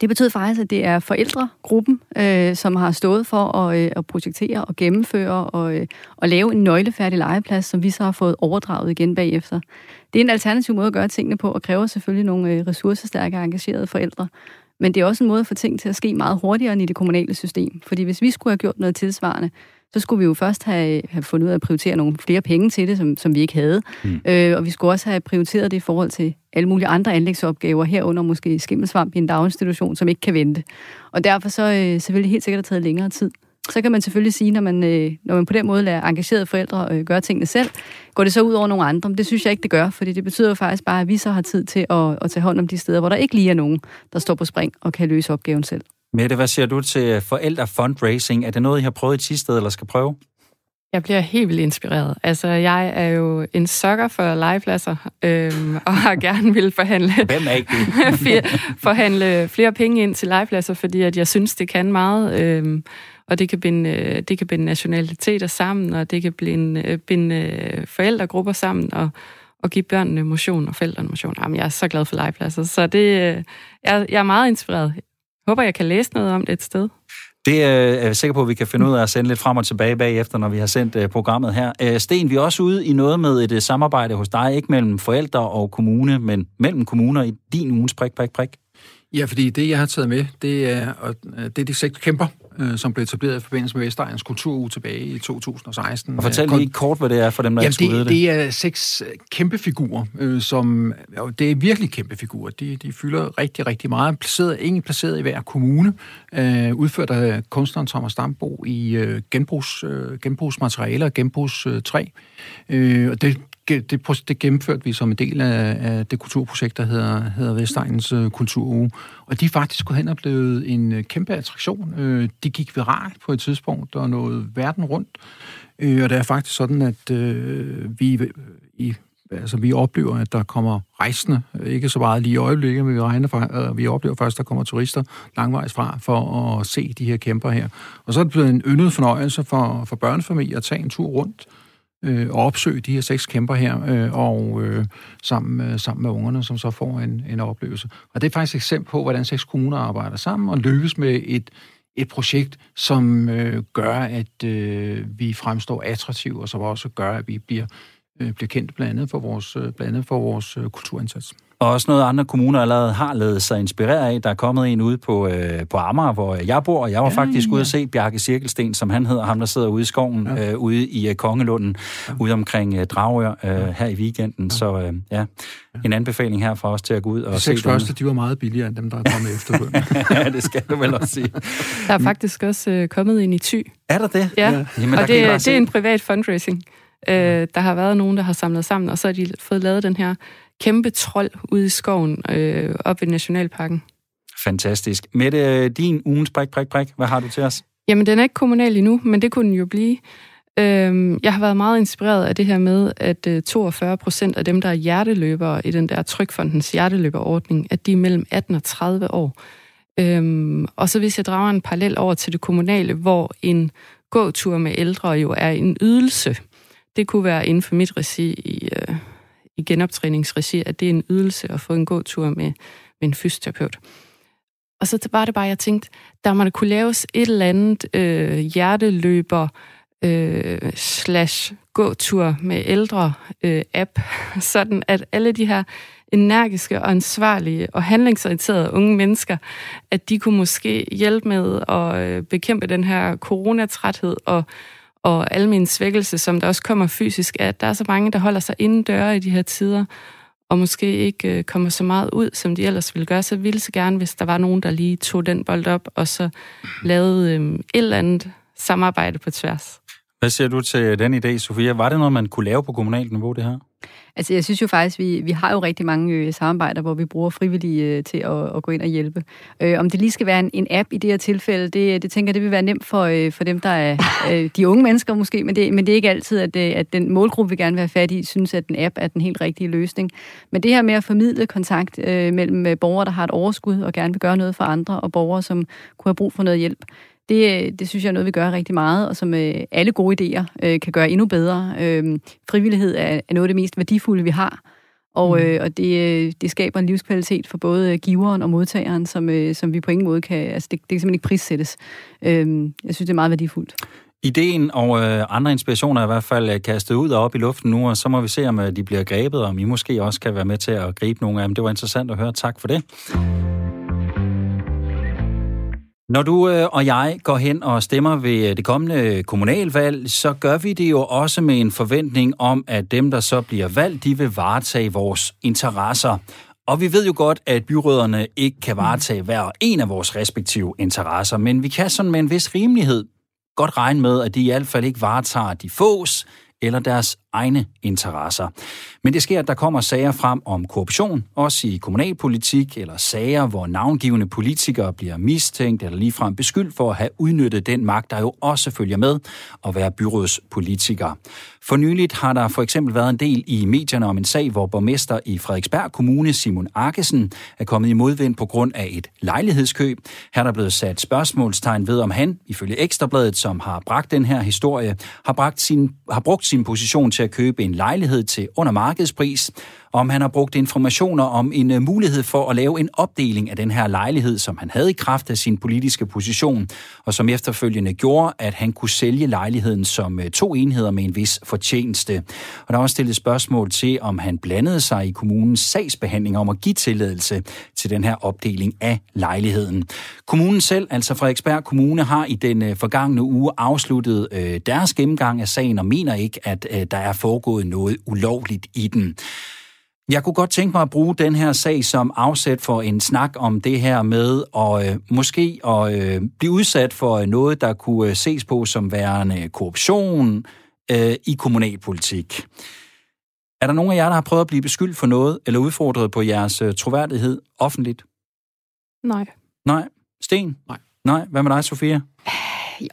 det betød faktisk, at det er forældregruppen, øh, som har stået for at, øh, at projektere og gennemføre og, øh, og lave en nøglefærdig legeplads, som vi så har fået overdraget igen bagefter. Det er en alternativ måde at gøre tingene på, og kræver selvfølgelig nogle øh, ressourcestærke og engagerede forældre. Men det er også en måde at få ting til at ske meget hurtigere end i det kommunale system. Fordi hvis vi skulle have gjort noget tilsvarende, så skulle vi jo først have, have fundet ud af at prioritere nogle flere penge til det, som, som vi ikke havde. Mm. Øh, og vi skulle også have prioriteret det i forhold til alle mulige andre anlægsopgaver, herunder måske skimmelsvamp i en daginstitution, som ikke kan vente. Og derfor så øh, selvfølgelig helt sikkert har taget længere tid. Så kan man selvfølgelig sige, når man, øh, når man på den måde lader engagerede forældre øh, gøre tingene selv, går det så ud over nogle andre. Men det synes jeg ikke, det gør, fordi det betyder jo faktisk bare, at vi så har tid til at, at tage hånd om de steder, hvor der ikke lige er nogen, der står på spring og kan løse opgaven selv. Mette, hvad siger du til forældre-fundraising? Er det noget, I har prøvet i Thisted eller skal prøve? Jeg bliver helt vildt inspireret. Altså, jeg er jo en sokker for legepladser, øhm, og har gerne ville forhandle, Hvem er ikke det? forhandle flere penge ind til legepladser, fordi at jeg synes, det kan meget. Øhm, og det kan binde, det kan binde nationaliteter sammen, og det kan binde, binde forældregrupper sammen, og, og give børnene motion og forældrene motion. Jamen, jeg er så glad for legepladser, så det, jeg, jeg er meget inspireret. Håber, jeg kan læse noget om det et sted. Det er jeg sikker på, at vi kan finde ud af at sende lidt frem og tilbage bagefter, når vi har sendt programmet her. Sten, vi er også ude i noget med et samarbejde hos dig, ikke mellem forældre og kommune, men mellem kommuner i din ugens prik, prik, prik. Ja, fordi det, jeg har taget med, det er, og det er de seks kæmper, som blev etableret i forbindelse med Vestegnens Kulturuge tilbage i to tusind og seksten. Og fortæl lige kort, hvad det er for dem, der Jamen, ikke det, det. det er seks kæmpe figurer, øh, som... Det er virkelig kæmpe figurer. De, de fylder rigtig, rigtig meget. Placeret, ingen placeret i hver kommune. Øh, udført af kunstneren Thomas Stambo i øh, genbrugs, øh, genbrugsmaterialer og genbrugstræ. Øh, og det... Det, det gennemførte vi som en del af, af det kulturprojekt, der hedder, hedder Vestegnens øh, Kulturuge. Og de er faktisk gået hen og blevet en øh, kæmpe attraktion. Øh, de gik viralt på et tidspunkt, der nåede verden rundt. Øh, og det er faktisk sådan, at øh, vi, i, altså, vi oplever, at der kommer rejsende. Ikke så meget lige i øjeblikket, men vi, regner fra, øh, vi oplever først, at der kommer turister langvejs fra for at se de her kæmper her. Og så er det blevet en yndet fornøjelse for, for børnefamilier at tage en tur rundt og opsøge de her seks kæmper her, og øh, sammen, sammen med ungerne, som så får en, en oplevelse. Og det er faktisk et eksempel på, hvordan seks kommuner arbejder sammen og lykkes med et, et projekt, som øh, gør, at øh, vi fremstår attraktive, og som også gør, at vi bliver, øh, bliver kendt blandt andet for vores, blandt andet for vores øh, kulturindsats. Og også noget, andre kommuner allerede har lavet sig inspireret af. Der er kommet en ude på, øh, på Amager, hvor jeg bor, og jeg var ja, faktisk ja. ude at se Bjarke Cirkelsten, som han hedder, ham der sidder ude i skoven, ja. øh, ude i øh, Kongelunden, ja. ude omkring øh, Dragør øh, ja. her i weekenden. Ja. Så øh, ja, en anbefaling her fra os til at gå ud og de se dem. De seks første, de var meget billigere end dem, der er kommet efterfølgende. Ja, det skal du vel også sige. Der er faktisk også øh, kommet en i Thy. Er der det? Ja, ja. Jamen, og der det, det er en privat fundraising. Øh, der har været nogen, der har samlet sammen, og så har de fået lavet den her kæmpe trold ude i skoven, øh, op i Nationalparken. Fantastisk. Mette, din ugens prik, prik, prik, hvad har du til os? Jamen, den er ikke kommunal endnu, men det kunne den jo blive. Øhm, jeg har været meget inspireret af det her med, at øh, toogfyrre procent af dem, der er hjerteløbere i den der Trykfondens hjerteløberordning, at de er mellem atten og tredive år. Øhm, og så hvis jeg drager en parallel over til det kommunale, hvor en gåtur med ældre jo er en ydelse. Det kunne være inden for mit regi i... Øh, i genoptræningsregi, at det er en ydelse at få en god tur med, med en fysioterapeut. Og så var det bare, jeg tænkte, der må det kunne laves et eller andet øh, hjerteløber øh, slash gåtur med ældre øh, app, sådan at alle de her energiske og ansvarlige og handlingsorienterede unge mennesker, at de kunne måske hjælpe med at bekæmpe den her coronatræthed og og almen svækkelse, som der også kommer fysisk af, at der er så mange, der holder sig indendøre i de her tider, og måske ikke øh, kommer så meget ud, som de ellers ville gøre. Så ville så gerne, hvis der var nogen, der lige tog den bold op, og så lavede øh, et eller andet samarbejde på tværs. Hvad siger du til den idé, Sofia? Var det noget, man kunne lave på kommunalt niveau, det her? Altså, jeg synes jo faktisk, vi, vi har jo rigtig mange øh, samarbejder, hvor vi bruger frivillige øh, til at, at gå ind og hjælpe. Øh, om det lige skal være en, en app i det her tilfælde, det, det tænker det vil være nemt for, øh, for dem, der er øh, de unge mennesker måske, men det, men det er ikke altid, at, øh, at den målgruppe, vi gerne vil have fat i, synes, at en app er den helt rigtige løsning. Men det her med at formidle kontakt øh, mellem borgere, der har et overskud og gerne vil gøre noget for andre, og borgere, som kunne have brug for noget hjælp, Det, det synes jeg er noget, vi gør rigtig meget, og som øh, alle gode idéer øh, kan gøre endnu bedre. Øh, frivillighed er, er noget af det mest værdifulde, vi har, og, øh, og det, det skaber en livskvalitet for både giveren og modtageren, som, øh, som vi på ingen måde kan... Altså, det, det kan simpelthen ikke prissættes. Øh, jeg synes, det er meget værdifuldt. Ideen og øh, andre inspirationer er i hvert fald kastet ud og op i luften nu, og så må vi se, om de bliver grebet, og om I måske også kan være med til at gribe nogle af dem. Det var interessant at høre. Tak for det. Når du og jeg går hen og stemmer ved det kommende kommunalvalg, så gør vi det jo også med en forventning om, at dem, der så bliver valgt, de vil varetage vores interesser. Og vi ved jo godt, at byrødderne ikke kan varetage hver en af vores respektive interesser, men vi kan sådan med en vis rimelighed godt regne med, at de i hvert fald ikke varetager de fås eller deres egne interesser. Men det sker, at der kommer sager frem om korruption, også i kommunalpolitik, eller sager, hvor navngivende politikere bliver mistænkt eller ligefrem beskyldt for at have udnyttet den magt, der jo også følger med at være byrådspolitiker. For nyligt har der for eksempel været en del i medierne om en sag, hvor borgmester i Frederiksberg Kommune, Simon Arkesen, er kommet i modvind på grund af et lejlighedskøb. Her er der blevet sat spørgsmålstegn ved, om han, ifølge Ekstrabladet, som har bragt den her historie, har, bragt sin, har brugt sin position til at købe en lejlighed til under markedspris, om han har brugt informationer om en mulighed for at lave en opdeling af den her lejlighed, som han havde i kraft af sin politiske position, og som efterfølgende gjorde, at han kunne sælge lejligheden som to enheder med en vis fortjeneste. Og der er også stillet spørgsmål til, om han blandede sig i kommunens sagsbehandling om at give tilladelse til den her opdeling af lejligheden. Kommunen selv, altså Frederiksberg Kommune, har i den forgangne uge afsluttet deres gennemgang af sagen og mener ikke, at der er foregået noget ulovligt i den. Jeg kunne godt tænke mig at bruge den her sag som afsæt for en snak om det her med at øh, måske at, øh, blive udsat for noget, der kunne ses på som værende korruption øh, i kommunalpolitik. Er der nogen af jer, der har prøvet at blive beskyldt for noget, eller udfordret på jeres øh, troværdighed offentligt? Nej. Nej? Sten? Nej. Nej? Hvad med dig, Sofia?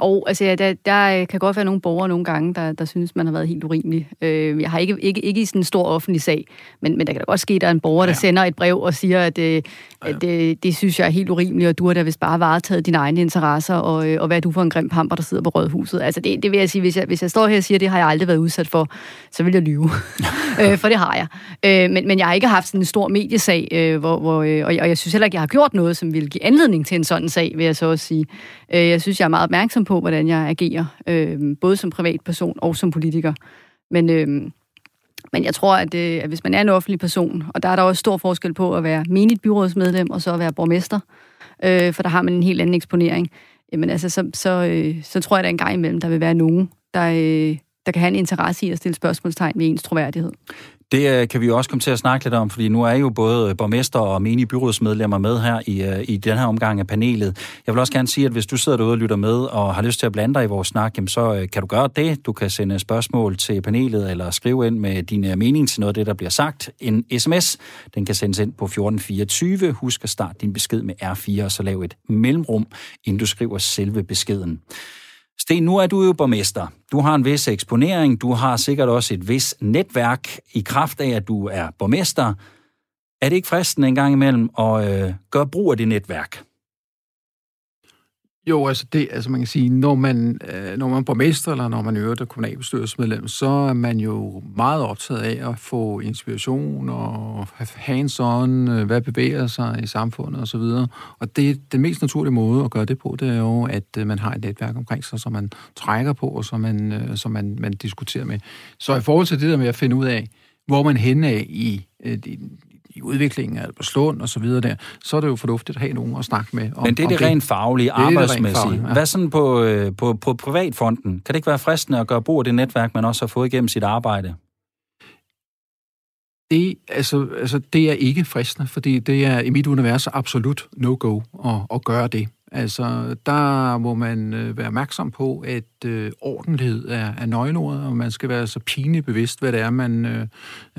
Jo, altså ja, der, der kan godt være nogle borgere nogle gange, der, der synes, man har været helt urimelig. Øh, jeg har ikke, ikke, ikke i sådan en stor offentlig sag, men, men der kan da godt ske, at der er en borger, der ja. sender et brev og siger, at, øh, ja. at øh, det synes jeg er helt urimeligt, og du har da vist bare varetaget dine egne interesser, og, øh, og hvad er du for en grim pamper, der sidder på Rådhuset? Altså det, det vil jeg sige, hvis jeg, hvis jeg står her og siger, at det har jeg aldrig været udsat for, så vil jeg lyve. øh, for det har jeg. Øh, men, men jeg har ikke haft sådan en stor mediesag, øh, hvor, hvor, øh, og, jeg, og jeg synes heller ikke, jeg har gjort noget, som ville give anledning til en sådan sag, vil jeg så også sige. Øh, jeg synes, jeg er meget opmærksom på, hvordan jeg agerer, øh, både som privatperson og som politiker. Men, øh, men jeg tror, at, øh, at hvis man er en offentlig person, og der er der også stor forskel på at være menigt byrådsmedlem og så at være borgmester, øh, for der har man en helt anden eksponering, jamen altså, så, så, øh, så tror jeg, at der en gang imellem, der vil være nogen, der, øh, der kan have en interesse i at stille spørgsmålstegn ved ens troværdighed. Det kan vi også komme til at snakke lidt om, fordi nu er jo både borgmester og menige byrådsmedlemmer med her i, i den her omgang af panelet. Jeg vil også gerne sige, at hvis du sidder derude og lytter med og har lyst til at blande dig i vores snak, jamen så kan du gøre det. Du kan sende spørgsmål til panelet eller skrive ind med din mening til noget af det, der bliver sagt. En sms, den kan sendes ind på fjorten fireogtyve. Husk at starte din besked med R fire, og så lav et mellemrum, inden du skriver selve beskeden. Sten, nu er du jo borgmester. Du har en vis eksponering, du har sikkert også et vis netværk i kraft af, at du er borgmester. Er det ikke fristende en gang imellem at øh, gøre brug af det netværk? Jo, altså, det, altså man kan sige, når man, øh, når man er borgmester, eller når man er øvrigt kommunalbestyrelsesmedlem, så er man jo meget optaget af at få inspiration og hands-on, øh, hvad bevæger sig i samfundet osv. Og, og det, den mest naturlige måde at gøre det på, det er jo, at øh, man har et netværk omkring sig, som man trækker på, og som man, øh, som man, man diskuterer med. Så i forhold til det der med at finde ud af, hvor man hen er i øh, de, i udviklingen af Albertslund og så videre der, så er det jo fornuftigt at have nogen at snakke med om. Men det er det, det rent faglige, arbejdsmæssige. Ja. Hvad sådan på, på, på privatfonden? Kan det ikke være fristende at gøre brug af det netværk, man også har fået igennem sit arbejde? Det, altså, altså, det er ikke fristende, fordi det er i mit univers absolut no-go at, at gøre det. Altså, der må man være opmærksom på, at øh, ordentlighed er, er nøgleordet, og man skal være så pinligt bevidst, hvad det er, man, øh,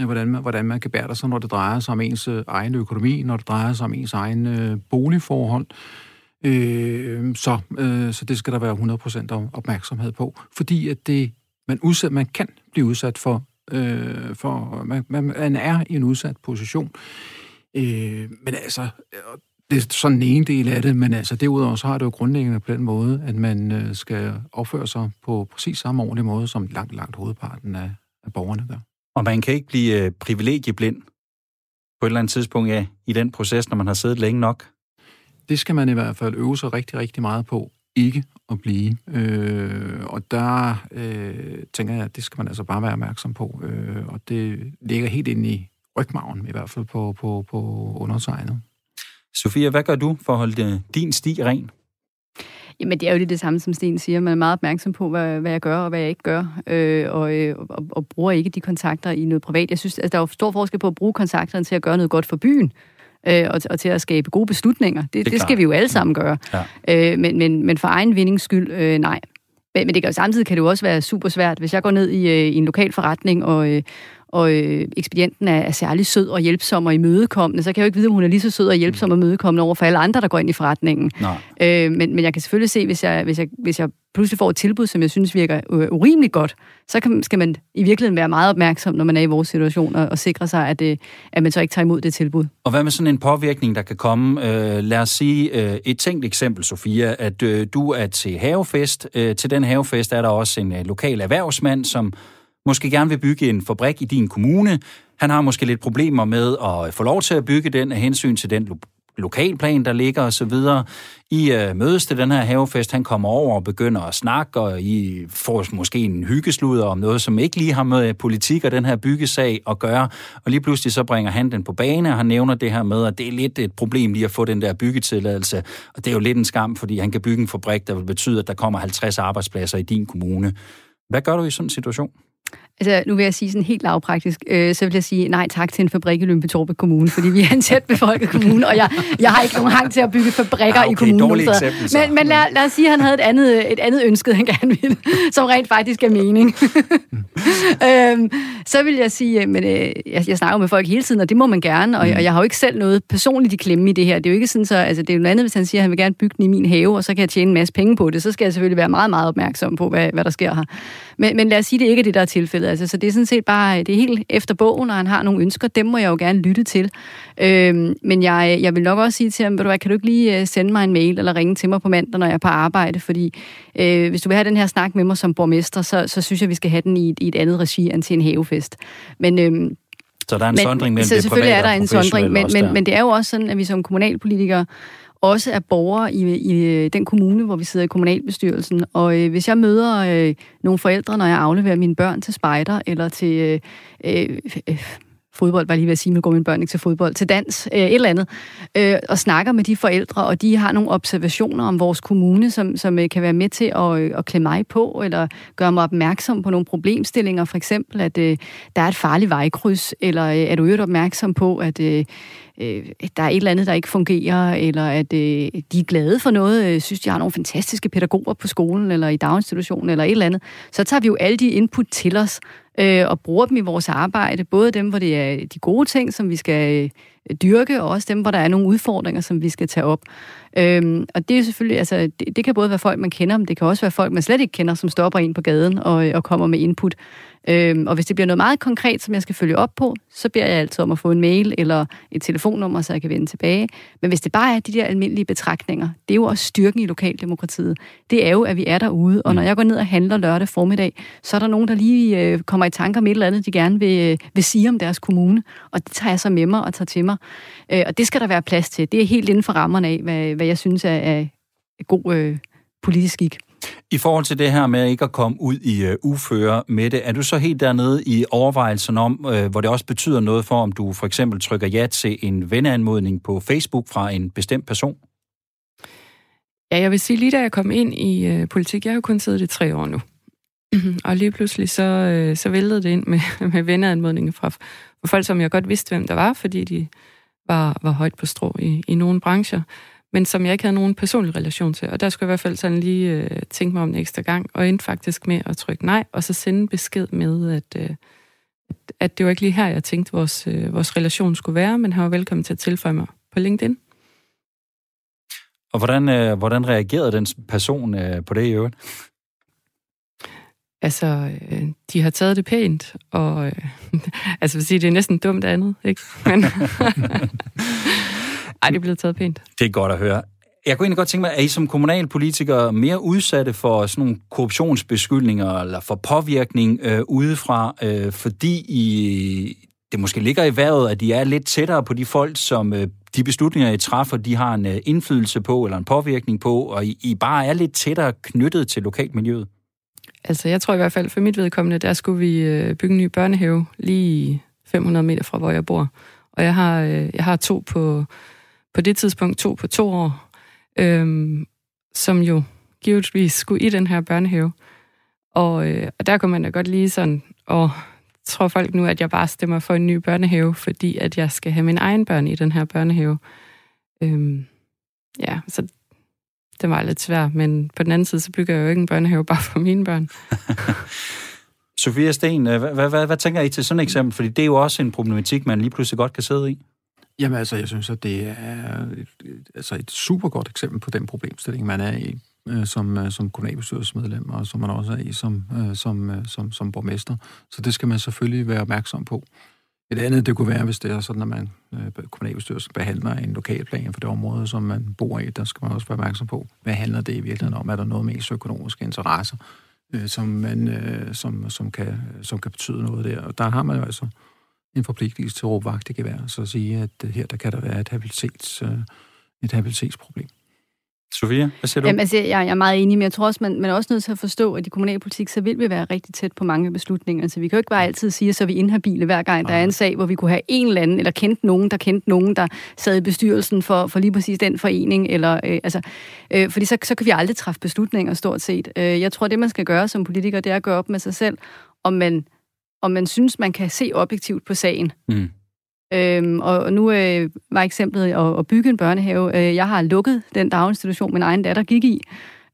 hvordan, man, hvordan man kan bære sig, når det drejer sig om ens egen økonomi, når det drejer sig om ens egen øh, boligforhold. Øh, så, øh, så det skal der være hundrede procent opmærksomhed på, fordi at det, man, udsat, man kan blive udsat for, øh, for man, man er i en udsat position. Øh, men altså... Øh, Det er sådan en ene del af det, men altså derudover så har det jo grundlæggende på den måde, at man skal opføre sig på præcis samme ordentlig måde som langt, langt hovedparten af, af borgerne der. Og man kan ikke blive privilegieblind på et eller andet tidspunkt af, i den proces, når man har siddet længe nok? Det skal man i hvert fald øve sig rigtig, rigtig meget på, ikke at blive. Øh, og der øh, tænker jeg, at det skal man altså bare være opmærksom på. Øh, og det ligger helt inde i rygmarven, i hvert fald på, på, på undertegnet. Sofia, hvad gør du for at holde din sti ren? Jamen, det er jo lidt det samme, som Sten siger. Man er meget opmærksom på, hvad, hvad jeg gør og hvad jeg ikke gør, øh, og, og, og bruger ikke de kontakter i noget privat. Jeg synes, at der er jo stor forskel på at bruge kontakterne til at gøre noget godt for byen, øh, og, og til at skabe gode beslutninger. Det, det, det skal vi jo alle sammen gøre. Ja. Øh, men, men, men for egen vindings skyld, øh, nej. Men det kan jo samtidig kan det jo også være super svært, hvis jeg går ned i, øh, i en lokal forretning, og, øh, og øh, ekspedienten er, er særlig sød og hjælpsom og imødekommende, så kan jeg jo ikke vide, om hun er lige så sød og hjælpsom og imødekommende over for alle andre, der går ind i forretningen. Øh, men, men jeg kan selvfølgelig se, hvis jeg, hvis, jeg, hvis jeg pludselig får et tilbud, som jeg synes virker øh, urimeligt godt, så kan, skal man i virkeligheden være meget opmærksom, når man er i vores situation, og, og sikre sig, at, øh, at man så ikke tager imod det tilbud. Og hvad med sådan en påvirkning, der kan komme? Øh, lad os sige øh, et tænkt eksempel, Sofia, at øh, du er til havefest. Øh, til den havefest er der også en øh, lokal erhvervsmand, som måske gerne vil bygge en fabrik i din kommune. Han har måske lidt problemer med at få lov til at bygge den af hensyn til den lo- lokalplan, der ligger osv. I øh, mødes til den her havefest, han kommer over og begynder at snakke, og I får måske en hyggesluder om noget, som ikke lige har med politik og den her byggesag at gøre. Og lige pludselig så bringer han den på bane, og han nævner det her med, at det er lidt et problem lige at få den der byggetilladelse. Og det er jo lidt en skam, fordi han kan bygge en fabrik, der vil betyde, at der kommer halvtreds arbejdspladser i din kommune. Hvad gør du i sådan en situation? Altså, nu vil jeg sige sådan helt lavpraktisk, øh, så vil jeg sige nej tak til en fabrik i Lyngby-Taarbæk Kommune, fordi vi er en tæt befolket kommune, og jeg, jeg har ikke nogen hang til at bygge fabrikker ah, okay, i kommunen. Eksempel, men men lad, lad os sige, at han havde et andet, et andet ønske, han gerne ville, som rent faktisk er mening. øhm, så vil jeg sige, men øh, jeg, jeg snakker med folk hele tiden, og det må man gerne, og, og jeg har jo ikke selv noget personligt i klemme i det her. Det er jo ikke sådan så, altså det er jo noget andet, hvis han siger, at han vil gerne bygge den i min have, og så kan jeg tjene en masse penge på det, så skal jeg selvfølgelig være meget, meget opmærksom på, hvad, hvad der sker her. Men, men lad os sige, det er ikke det, der er tilfældet. Altså, så det er sådan set bare, det er helt efter bogen, og han har nogle ønsker, dem må jeg jo gerne lytte til. Øhm, men jeg, jeg vil nok også sige til ham, ved du hvad, kan du ikke lige sende mig en mail, eller ringe til mig på mandag, når jeg er på arbejde, fordi øh, hvis du vil have den her snak med mig som borgmester, så, så synes jeg, vi skal have den i et, i et andet regi end til en havefest. Men... Øhm, så der er en men, sondring mellem det private og professionelle. Selvfølgelig er der en sondring, men, men, men det er jo også sådan, at vi som kommunalpolitikere også er borgere i, i den kommune, hvor vi sidder i kommunalbestyrelsen. Og øh, hvis jeg møder øh, nogle forældre, når jeg afleverer mine børn til spejder, eller til øh, øh, fodbold, bare lige ved at sige, nu går mine børn ikke til fodbold, til dans, øh, et eller andet, øh, og snakker med de forældre, og de har nogle observationer om vores kommune, som, som øh, kan være med til at, øh, at klemme mig på, eller gøre mig opmærksom på nogle problemstillinger, for eksempel, at øh, der er et farligt vejkryds, eller øh, er du øvrigt opmærksom på, at... Øh, der er et eller andet, der ikke fungerer, eller at øh, de er glade for noget, øh, synes, de har nogle fantastiske pædagoger på skolen, eller i daginstitutionen, eller et eller andet, så tager vi jo alle de input til os, øh, og bruger dem i vores arbejde, både dem, hvor det er de gode ting, som vi skal øh, dyrke, og også dem, hvor der er nogle udfordringer, som vi skal tage op. Øhm, og det er selvfølgelig, altså, det, det kan både være folk, man kender, men det kan også være folk, man slet ikke kender, som stopper ind på gaden og, og kommer med input. Øhm, og hvis det bliver noget meget konkret, som jeg skal følge op på, så beder jeg altid om at få en mail eller et telefonnummer, så jeg kan vende tilbage. Men hvis det bare er de der almindelige betragtninger, det er jo også styrken i lokaldemokratiet. Det er jo, at vi er derude, og når jeg går ned og handler lørdag formiddag, så er der nogen, der lige øh, kommer i tanker om et eller andet, de gerne vil, øh, vil sige om deres kommune, og det tager jeg så med mig og tager til mig. Øh, og det skal der være plads til. Det er helt inden for rammerne af, hvad, hvad jeg synes er, er god øh, politisk skik. I forhold til det her med ikke at komme ud i øh, uføre, Mette, er du så helt dernede i overvejelsen om, øh, hvor det også betyder noget for, om du for eksempel trykker ja til en venneanmodning på Facebook fra en bestemt person? Ja, jeg vil sige, lige da jeg kom ind i øh, politik, jeg har jo kun siddet i tre år nu, og lige pludselig så, øh, så væltede det ind med, med venneanmodninger fra, fra folk, som jeg godt vidste, hvem der var, fordi de var, var højt på strå i, i nogle brancher, men som jeg ikke havde nogen personlig relation til. Og der skulle jeg i hvert fald sådan lige øh, tænke mig om en ekstra gang, og endte faktisk med at trykke nej, og så sende besked med, at, øh, at, at det var ikke lige her, jeg tænkte, vores, øh, vores relation skulle være, men han var velkommen til at tilføje mig på LinkedIn. Og hvordan, øh, hvordan reagerede den person øh, på det i øvrigt? Altså, øh, de har taget det pænt, og øh, altså vil sige, det er næsten dumt andet, ikke? Men... Ej, det bliver taget pænt. Det er godt at høre. Jeg kunne egentlig godt tænke mig, er I som kommunalpolitikere mere udsatte for sådan nogle korruptionsbeskyldninger eller for påvirkning øh, udefra, øh, fordi I, det måske ligger i vejret, at I er lidt tættere på de folk, som øh, de beslutninger, I træffer, de har en øh, indflydelse på eller en påvirkning på, og I, I bare er lidt tættere knyttet til lokalmiljøet? Altså, jeg tror i hvert fald, for mit vedkommende, der skulle vi øh, bygge en ny børnehave lige fem hundrede meter fra, hvor jeg bor. Og jeg har, øh, jeg har to på... på det tidspunkt to på to år, øhm, som jo givetvis skulle i den her børnehave. Og, øh, og der kunne man da godt lige sådan, og tror folk nu, at jeg bare stemmer for en ny børnehave, fordi at jeg skal have min egen børn i den her børnehave. Øhm, ja, så Den var lidt svær, men på den anden side, så bygger jeg jo ikke en børnehave bare for mine børn. Sofia Sten, hvad, hvad, hvad, hvad tænker I til sådan et eksempel? Fordi det er jo også en problematik, man lige pludselig godt kan sidde i. Jamen altså, jeg synes, at det er et, altså et super godt eksempel på den problemstilling, man er i øh, som, øh, som kommunalbestyrelsesmedlem, og som man også er i som, øh, som, øh, som, som borgmester. Så det skal man selvfølgelig være opmærksom på. Et andet, det kunne være, hvis det er sådan, at man øh, kommunalbestyrelsen behandler en lokalplan for det område, som man bor i, der skal man også være opmærksom på, hvad handler det i virkeligheden om? Er der noget med ens økonomiske interesser, øh, som, man, øh, som, som, kan, som kan betyde noget der? Og der har man jo altså en forpligtelse til at råbe vagt i gevær, så at sige, at her der kan der være et, habilitets, et habilitetsproblem. Sofia, hvad siger du? Jamen, altså, jeg, jeg er meget enig, men jeg tror også, man, man er også nødt til at forstå, at i kommunalpolitik, så vil vi være rigtig tæt på mange beslutninger. Altså, vi kan jo ikke bare altid sige, så vi inhabile hver gang, der er en sag, hvor vi kunne have en eller anden, eller kendte nogen, der kendte nogen, der sad i bestyrelsen for, for lige præcis den forening, eller, øh, altså, øh, fordi så, så kan vi aldrig træffe beslutninger, stort set. Øh, jeg tror, det, man skal gøre som politiker, det er at gøre op med sig selv, om man og man synes, man kan se objektivt på sagen. Mm. Øhm, og nu øh, var eksemplet at, at bygge en børnehave. Øh, jeg har lukket den daginstitution, min egen datter gik i,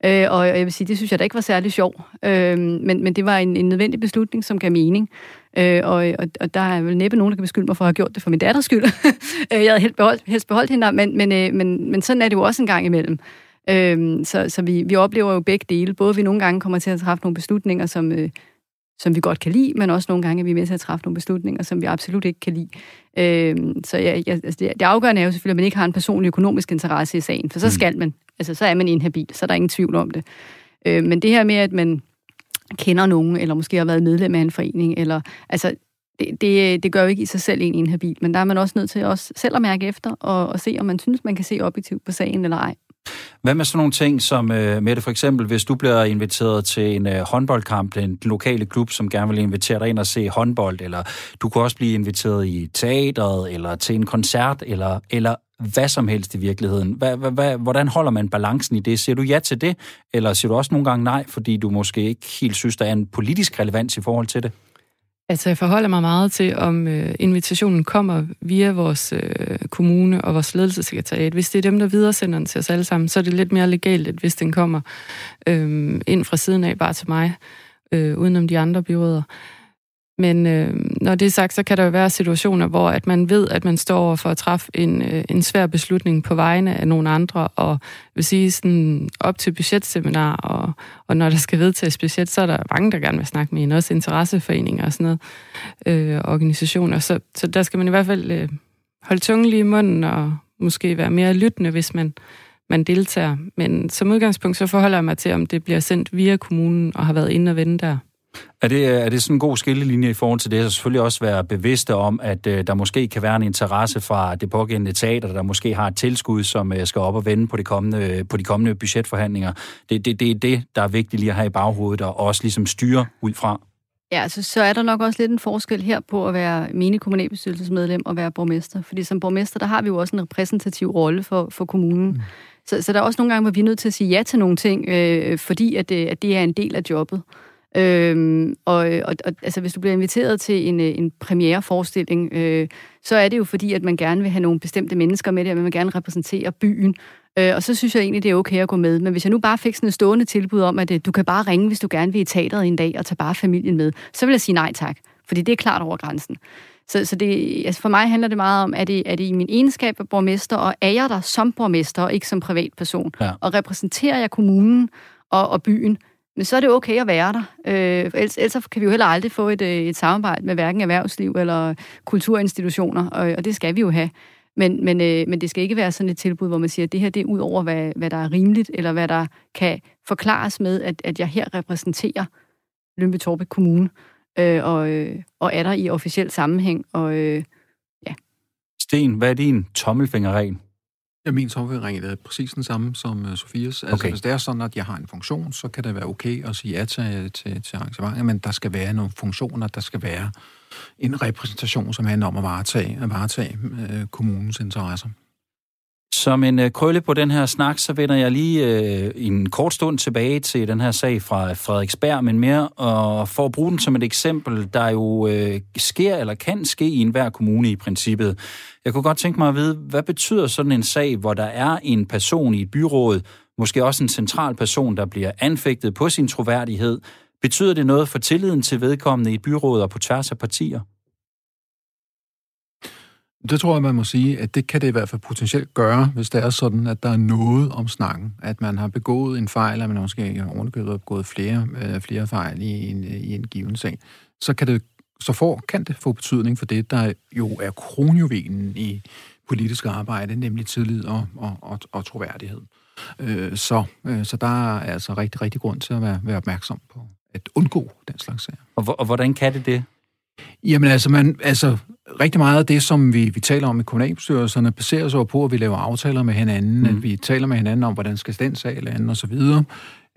øh, og jeg vil sige, det synes jeg da ikke var særlig sjov. Øh, men, men det var en, en nødvendig beslutning, som gav mening. Øh, og, og, og der er vel næppe nogen, der kan beskylde mig for at have gjort det for min datters skyld. Jeg havde helst beholdt, helst beholdt hende, men, men, øh, men, men sådan er det jo også en gang imellem. Øh, så så vi, vi oplever jo begge dele. Både vi nogle gange kommer til at træffe nogle beslutninger, som... Øh, som vi godt kan lide, men også nogle gange er vi med til at træffe nogle beslutninger, som vi absolut ikke kan lide. Øhm, så jeg, jeg, altså det, det afgørende er jo selvfølgelig, at man ikke har en personlig økonomisk interesse i sagen, for så skal man. Altså, så er man inhabil, så er der ingen tvivl om det. Øhm, men det her med, at man kender nogen, eller måske har været medlem af en forening, eller, altså, det, det, det gør jo ikke i sig selv en inhabil, men der er man også nødt til også selv at mærke efter, og, og se, om man synes, man kan se objektivt på sagen eller ej. Hvad med sådan nogle ting som, uh, Mette, for eksempel, hvis du bliver inviteret til en uh, håndboldkamp, en lokale klub, som gerne vil invitere dig ind og se håndbold, eller du kan også blive inviteret i teateret, eller til en koncert, eller, eller hvad som helst i virkeligheden. Hva, hva, hva, hvordan holder man balancen i det? Siger du ja til det, eller siger du også nogle gange nej, fordi du måske ikke helt synes, der er en politisk relevans i forhold til det? Altså, jeg forholder mig meget til, om øh, invitationen kommer via vores øh, kommune og vores ledelsessekretariat. Hvis det er dem, der videresender den til os alle sammen, så er det lidt mere legalt, hvis den kommer øh, ind fra siden af bare til mig, øh, udenom de andre byråder. Men øh, når det er sagt, så kan der jo være situationer, hvor at man ved, at man står over for at træffe en, øh, en svær beslutning på vegne af nogle andre, og vil sige sådan op til budgetseminar, og, og når der skal vedtages budget, så er der mange, der gerne vil snakke med en, også interesseforeninger og sådan noget, øh, organisationer. Så, så der skal man i hvert fald øh, holde tungen lige i munden, og måske være mere lyttende, hvis man, man deltager. Men som udgangspunkt, så forholder jeg mig til, om det bliver sendt via kommunen, og har været inde og vende der. Er det, er det sådan en god skillelinje i forhold til det, så selvfølgelig også være bevidste om, at øh, der måske kan være en interesse fra det pågældende teater, der måske har et tilskud, som øh, skal op og vende på de kommende, på de kommende budgetforhandlinger. Det, det, det er det, der er vigtigt lige at have i baghovedet, og også ligesom styre ud fra. Ja, altså, så er der nok også lidt en forskel her på at være menig kommunalbestyrelsesmedlem og være borgmester. Fordi som borgmester, der har vi jo også en repræsentativ rolle for, for kommunen. Mm. Så, så der er også nogle gange, hvor vi er nødt til at sige ja til nogle ting, øh, fordi at det, at det er en del af jobbet. Øhm, og, og, og altså, hvis du bliver inviteret til en, en premiereforestilling, øh, så er det jo fordi, at man gerne vil have nogle bestemte mennesker med det, og man vil gerne repræsentere byen. Øh, og så synes jeg egentlig, det er okay at gå med. Men hvis jeg nu bare fik sådan et stående tilbud om, at øh, du kan bare ringe, hvis du gerne vil i teateret en dag, og tage bare familien med, så vil jeg sige nej tak, fordi det er klart over grænsen. Så, så det, altså for mig handler det meget om, er det, er det i min egenskab af borgmester, og er jeg der som borgmester, og ikke som privatperson? Ja. Og repræsenterer jeg kommunen og, og byen? Men så er det okay at være der. Øh, ellers, ellers kan vi jo heller aldrig få et, et samarbejde med hverken erhvervsliv eller kulturinstitutioner, og, og det skal vi jo have. Men, men, øh, men det skal ikke være sådan et tilbud, hvor man siger, at det her det er ud over, hvad, hvad der er rimeligt, eller hvad der kan forklares med, at, at jeg her repræsenterer Lyngby-Taarbæk Kommune, øh, og, øh, og er der i officiel sammenhæng. Og, øh, ja. Sten, hvad er din tommelfingerregel? Ja, min tommelfingerregel er præcis den samme som Sofias. Altså, okay. Hvis det er sådan, at jeg har en funktion, så kan det være okay at sige ja til, til, til arrangementer, men der skal være nogle funktioner, der skal være en repræsentation, som handler om at varetage, at varetage øh, kommunens interesser. Som en øh, krølle på den her snak, så vender jeg lige øh, en kort stund tilbage til den her sag fra Frederiksberg, men mere og for at bruge den som et eksempel, der jo øh, sker eller kan ske i enhver kommune i princippet. Jeg kunne godt tænke mig at vide, hvad betyder sådan en sag, hvor der er en person i et byråd, måske også en central person, der bliver anfægtet på sin troværdighed. Betyder det noget for tilliden til vedkommende i byrådet og på tværs af partier? Det tror jeg, man må sige, at det kan det i hvert fald potentielt gøre, hvis det er sådan, at der er noget om snakken. At man har begået en fejl, eller man måske ordentligt har begået flere, øh, flere fejl i en, i en given sag. Så, kan det, så for, kan det få betydning for det, der jo er kronjuvelen i politisk arbejde, nemlig tillid og, og, og, og troværdighed. Øh, så, øh, så der er altså rigtig, rigtig grund til at være, være opmærksom på at undgå den slags sager. Og, og hvordan kan det det? Jamen altså, man, altså rigtig meget af det, som vi, vi taler om i kommunalbestyrelserne, baserer sig på, at vi laver aftaler med hinanden, mm. at vi taler med hinanden om, hvordan skal den sag eller anden, og så videre.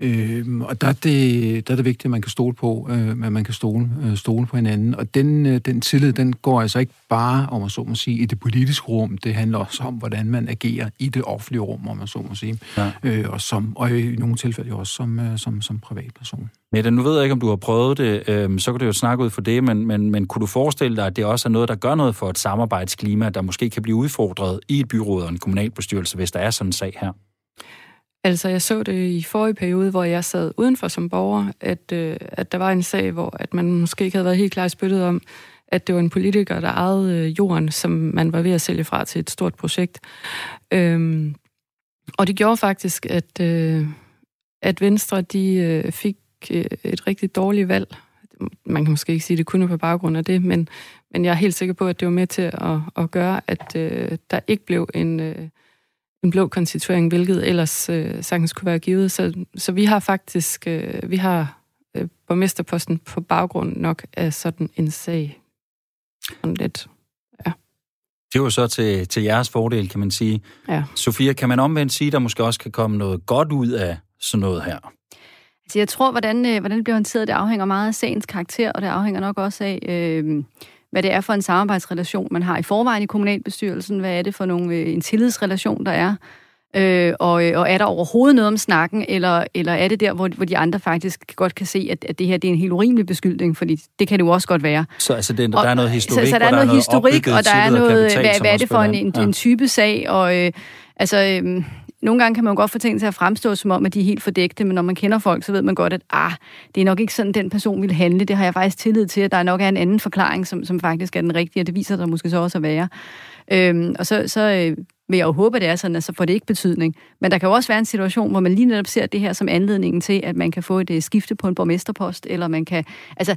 Øhm, og der er, det, der er det vigtigt, at man kan stole på, øh, at man kan stole, øh, stole på hinanden. Og den, øh, den tillid, den går altså ikke bare, om man så må sige, i det politiske rum. Det handler også om, hvordan man agerer i det offentlige rum, om man så må sige. Ja. Øh, og, som, og i nogle tilfælde også som, øh, som, som privatperson. Mette, nu ved jeg ikke, om du har prøvet det, øh, så kan du jo snakke ud for det, men, men, men kunne du forestille dig, at det også er noget, der gør noget for et samarbejdsklima, der måske kan blive udfordret i et byråd og en kommunalbestyrelse, hvis der er sådan en sag her? Altså, jeg så det i forrige periode, hvor jeg sad udenfor som borger, at, øh, at der var en sag, hvor at man måske ikke havde været helt klar i spyttet om, at det var en politiker, der ejede øh, jorden, som man var ved at sælge fra til et stort projekt. Øhm, og det gjorde faktisk, at, øh, at Venstre de, øh, fik øh, et rigtig dårligt valg. Man kan måske ikke sige, at det kun er på baggrund af det, men, men jeg er helt sikker på, at det var med til at, at gøre, at øh, der ikke blev en... Øh, en blå konstituering, hvilket ellers øh, sagtens kunne være givet. Så, så vi har faktisk øh, vi har øh, borgmesterposten på baggrund nok af sådan en sag. Sådan lidt. Ja. Det er jo så til, til jeres fordel, kan man sige. Ja. Sofia, kan man omvendt sige, der måske også kan komme noget godt ud af sådan noget her? Altså, jeg tror, hvordan, øh, hvordan det bliver håndteret, det afhænger meget af sagens karakter, og det afhænger nok også af... Øh, hvad det er for en samarbejdsrelation, man har i forvejen i kommunalbestyrelsen, hvad er det for nogle, en tillidsrelation, der er, øh, og, og er der overhovedet noget om snakken, eller, eller er det der, hvor, hvor de andre faktisk godt kan se, at, at det her det er en helt urimelig beskyldning, fordi det kan det jo også godt være. Så altså, det, der er noget historik, og, så, så der, er der er noget historik, og der er noget, kapital, hvad, hvad er det for en, en, ja. en type sag, og øh, altså... Øh, Nogle gange kan man jo godt få ting til at fremstå, som om, at de er helt fordækte, men når man kender folk, så ved man godt, at ah, det er nok ikke sådan, den person vil handle. Det har jeg faktisk tillid til, at der nok er en anden forklaring, som, som faktisk er den rigtige, og det viser sig måske så også at være. Øhm, og så, så øh, vil jeg jo håbe, at det er sådan, at så får det ikke betydning. Men der kan jo også være en situation, hvor man lige netop ser det her som anledningen til, at man kan få et øh, skifte på en borgmesterpost, eller man kan... Altså,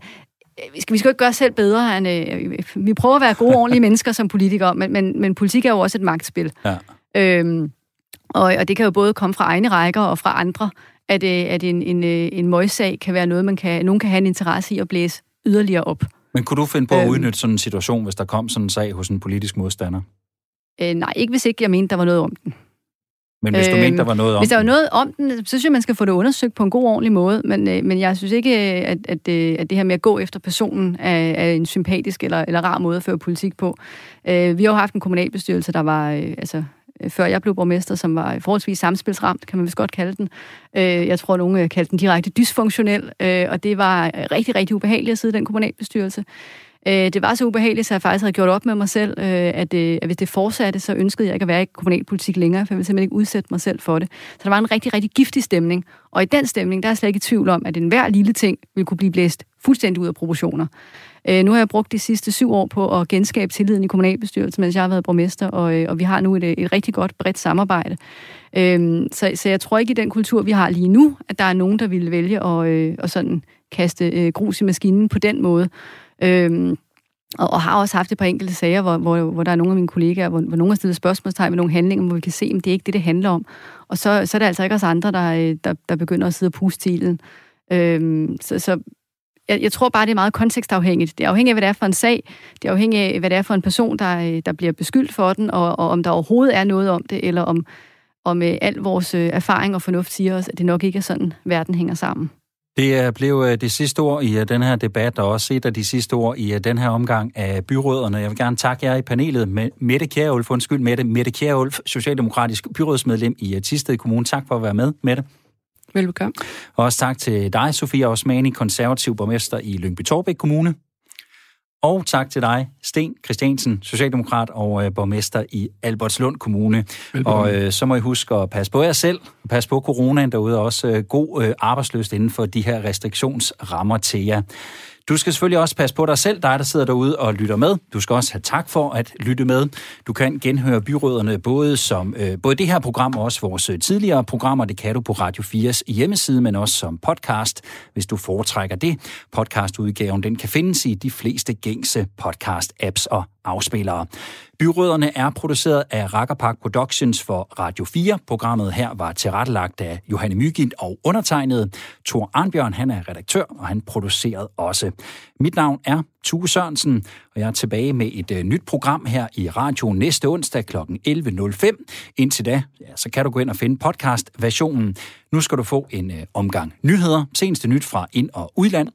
vi skal, vi skal jo ikke gøre os selv bedre. End, øh, vi prøver at være gode, ordentlige mennesker som politikere, men, men, men politik er jo også et magtspil. Ja. Øhm, Og det kan jo både komme fra egne rækker og fra andre, at, at en, en, en møgssag kan være noget, man kan, nogen kan have en interesse i at blæse yderligere op. Men kunne du finde på at udnytte sådan en situation, hvis der kom sådan en sag hos en politisk modstander? Øh, nej, ikke hvis ikke jeg mente, der var noget om den. Men hvis du øh, mente, der var noget om hvis der var noget om den, så synes jeg, man skal få det undersøgt på en god, ordentlig måde. Men, øh, men jeg synes ikke, at, at, at det her med at gå efter personen er, er en sympatisk eller, eller rar måde at føre politik på. Øh, vi har jo haft en kommunalbestyrelse, der var... Øh, altså, før jeg blev borgmester, som var forholdsvis samspilsramt, kan man vist godt kalde den. Jeg tror, at nogen kaldte den direkte dysfunktionel, og det var rigtig, rigtig ubehageligt at sidde i den kommunalbestyrelse. Det var så ubehageligt, så jeg faktisk havde gjort op med mig selv, at hvis det fortsatte, så ønskede jeg ikke at være i kommunalpolitik længere, for jeg ville simpelthen ikke udsætte mig selv for det. Så der var en rigtig, rigtig giftig stemning, og i den stemning, der er slet ikke i tvivl om, at enhver lille ting ville kunne blive blæst fuldstændig ud af proportioner. Nu har jeg brugt de sidste syv år på at genskabe tilliden i kommunalbestyrelsen, mens jeg har været borgmester, og, og vi har nu et, et rigtig godt, bredt samarbejde. Øhm, så, så jeg tror ikke i den kultur, vi har lige nu, at der er nogen, der ville vælge at, øh, at sådan kaste øh, grus i maskinen på den måde. Øhm, og, og har også haft et par enkelte sager, hvor, hvor, hvor der er nogle af mine kollegaer, hvor, hvor nogen har stillet spørgsmålstegn med nogle handlinger, hvor vi kan se, at det er ikke det, det handler om. Og så, så er det altså ikke os andre, der, der, der begynder at sidde og puste til ilden. Øhm, så... så Jeg, jeg tror bare, det er meget kontekstafhængigt. Det er afhængigt af, hvad det er for en sag. Det er afhængigt af, hvad det er for en person, der, der bliver beskyldt for den, og, og om der overhovedet er noget om det, eller om, om al vores erfaring og fornuft siger os, at det nok ikke er sådan, verden hænger sammen. Det blev det sidste ord i den her debat, og også et af de sidste ord i den her omgang af byråderne. Jeg vil gerne takke jer i panelet. Mette Kjærulf, undskyld Mette, Mette Kjærulf, socialdemokratisk byrådsmedlem i Thisted Kommune. Tak for at være med, Mette. Velbekomme. Og også tak til dig, Sofia Osmani, konservativ borgmester i Lyngby-Taarbæk Kommune. Og tak til dig, Sten Christiansen, socialdemokrat og øh, borgmester i Albertslund Kommune. Velbekomme. Og øh, så må I huske at passe på jer selv, passe på coronaen derude, og også øh, god øh, arbejdsløst inden for de her restriktionsrammer til jer. Du skal selvfølgelig også passe på dig selv, dig der sidder derude og lytter med. Du skal også have tak for at lytte med. Du kan genhøre byrødderne både som øh, både det her program og også vores tidligere programmer. Det kan du på Radio fires hjemmeside, men også som podcast, hvis du foretrækker det. Podcastudgaven, den kan findes i de fleste gængse podcast-apps og afspillere. Byrødderne er produceret af Rakkerpark Productions for Radio fire. Programmet her var tilrettelagt af Johannes Mygind og undertegnet. Tor Arnbjørn, han er redaktør, og han producerede også. Mit navn er Thue Sørensen, og jeg er tilbage med et uh, nyt program her i radioen næste onsdag klokken elleve nul fem. Indtil da, ja, så kan du gå ind og finde podcast-versionen. Nu skal du få en uh, omgang nyheder, seneste nyt fra ind- og udland,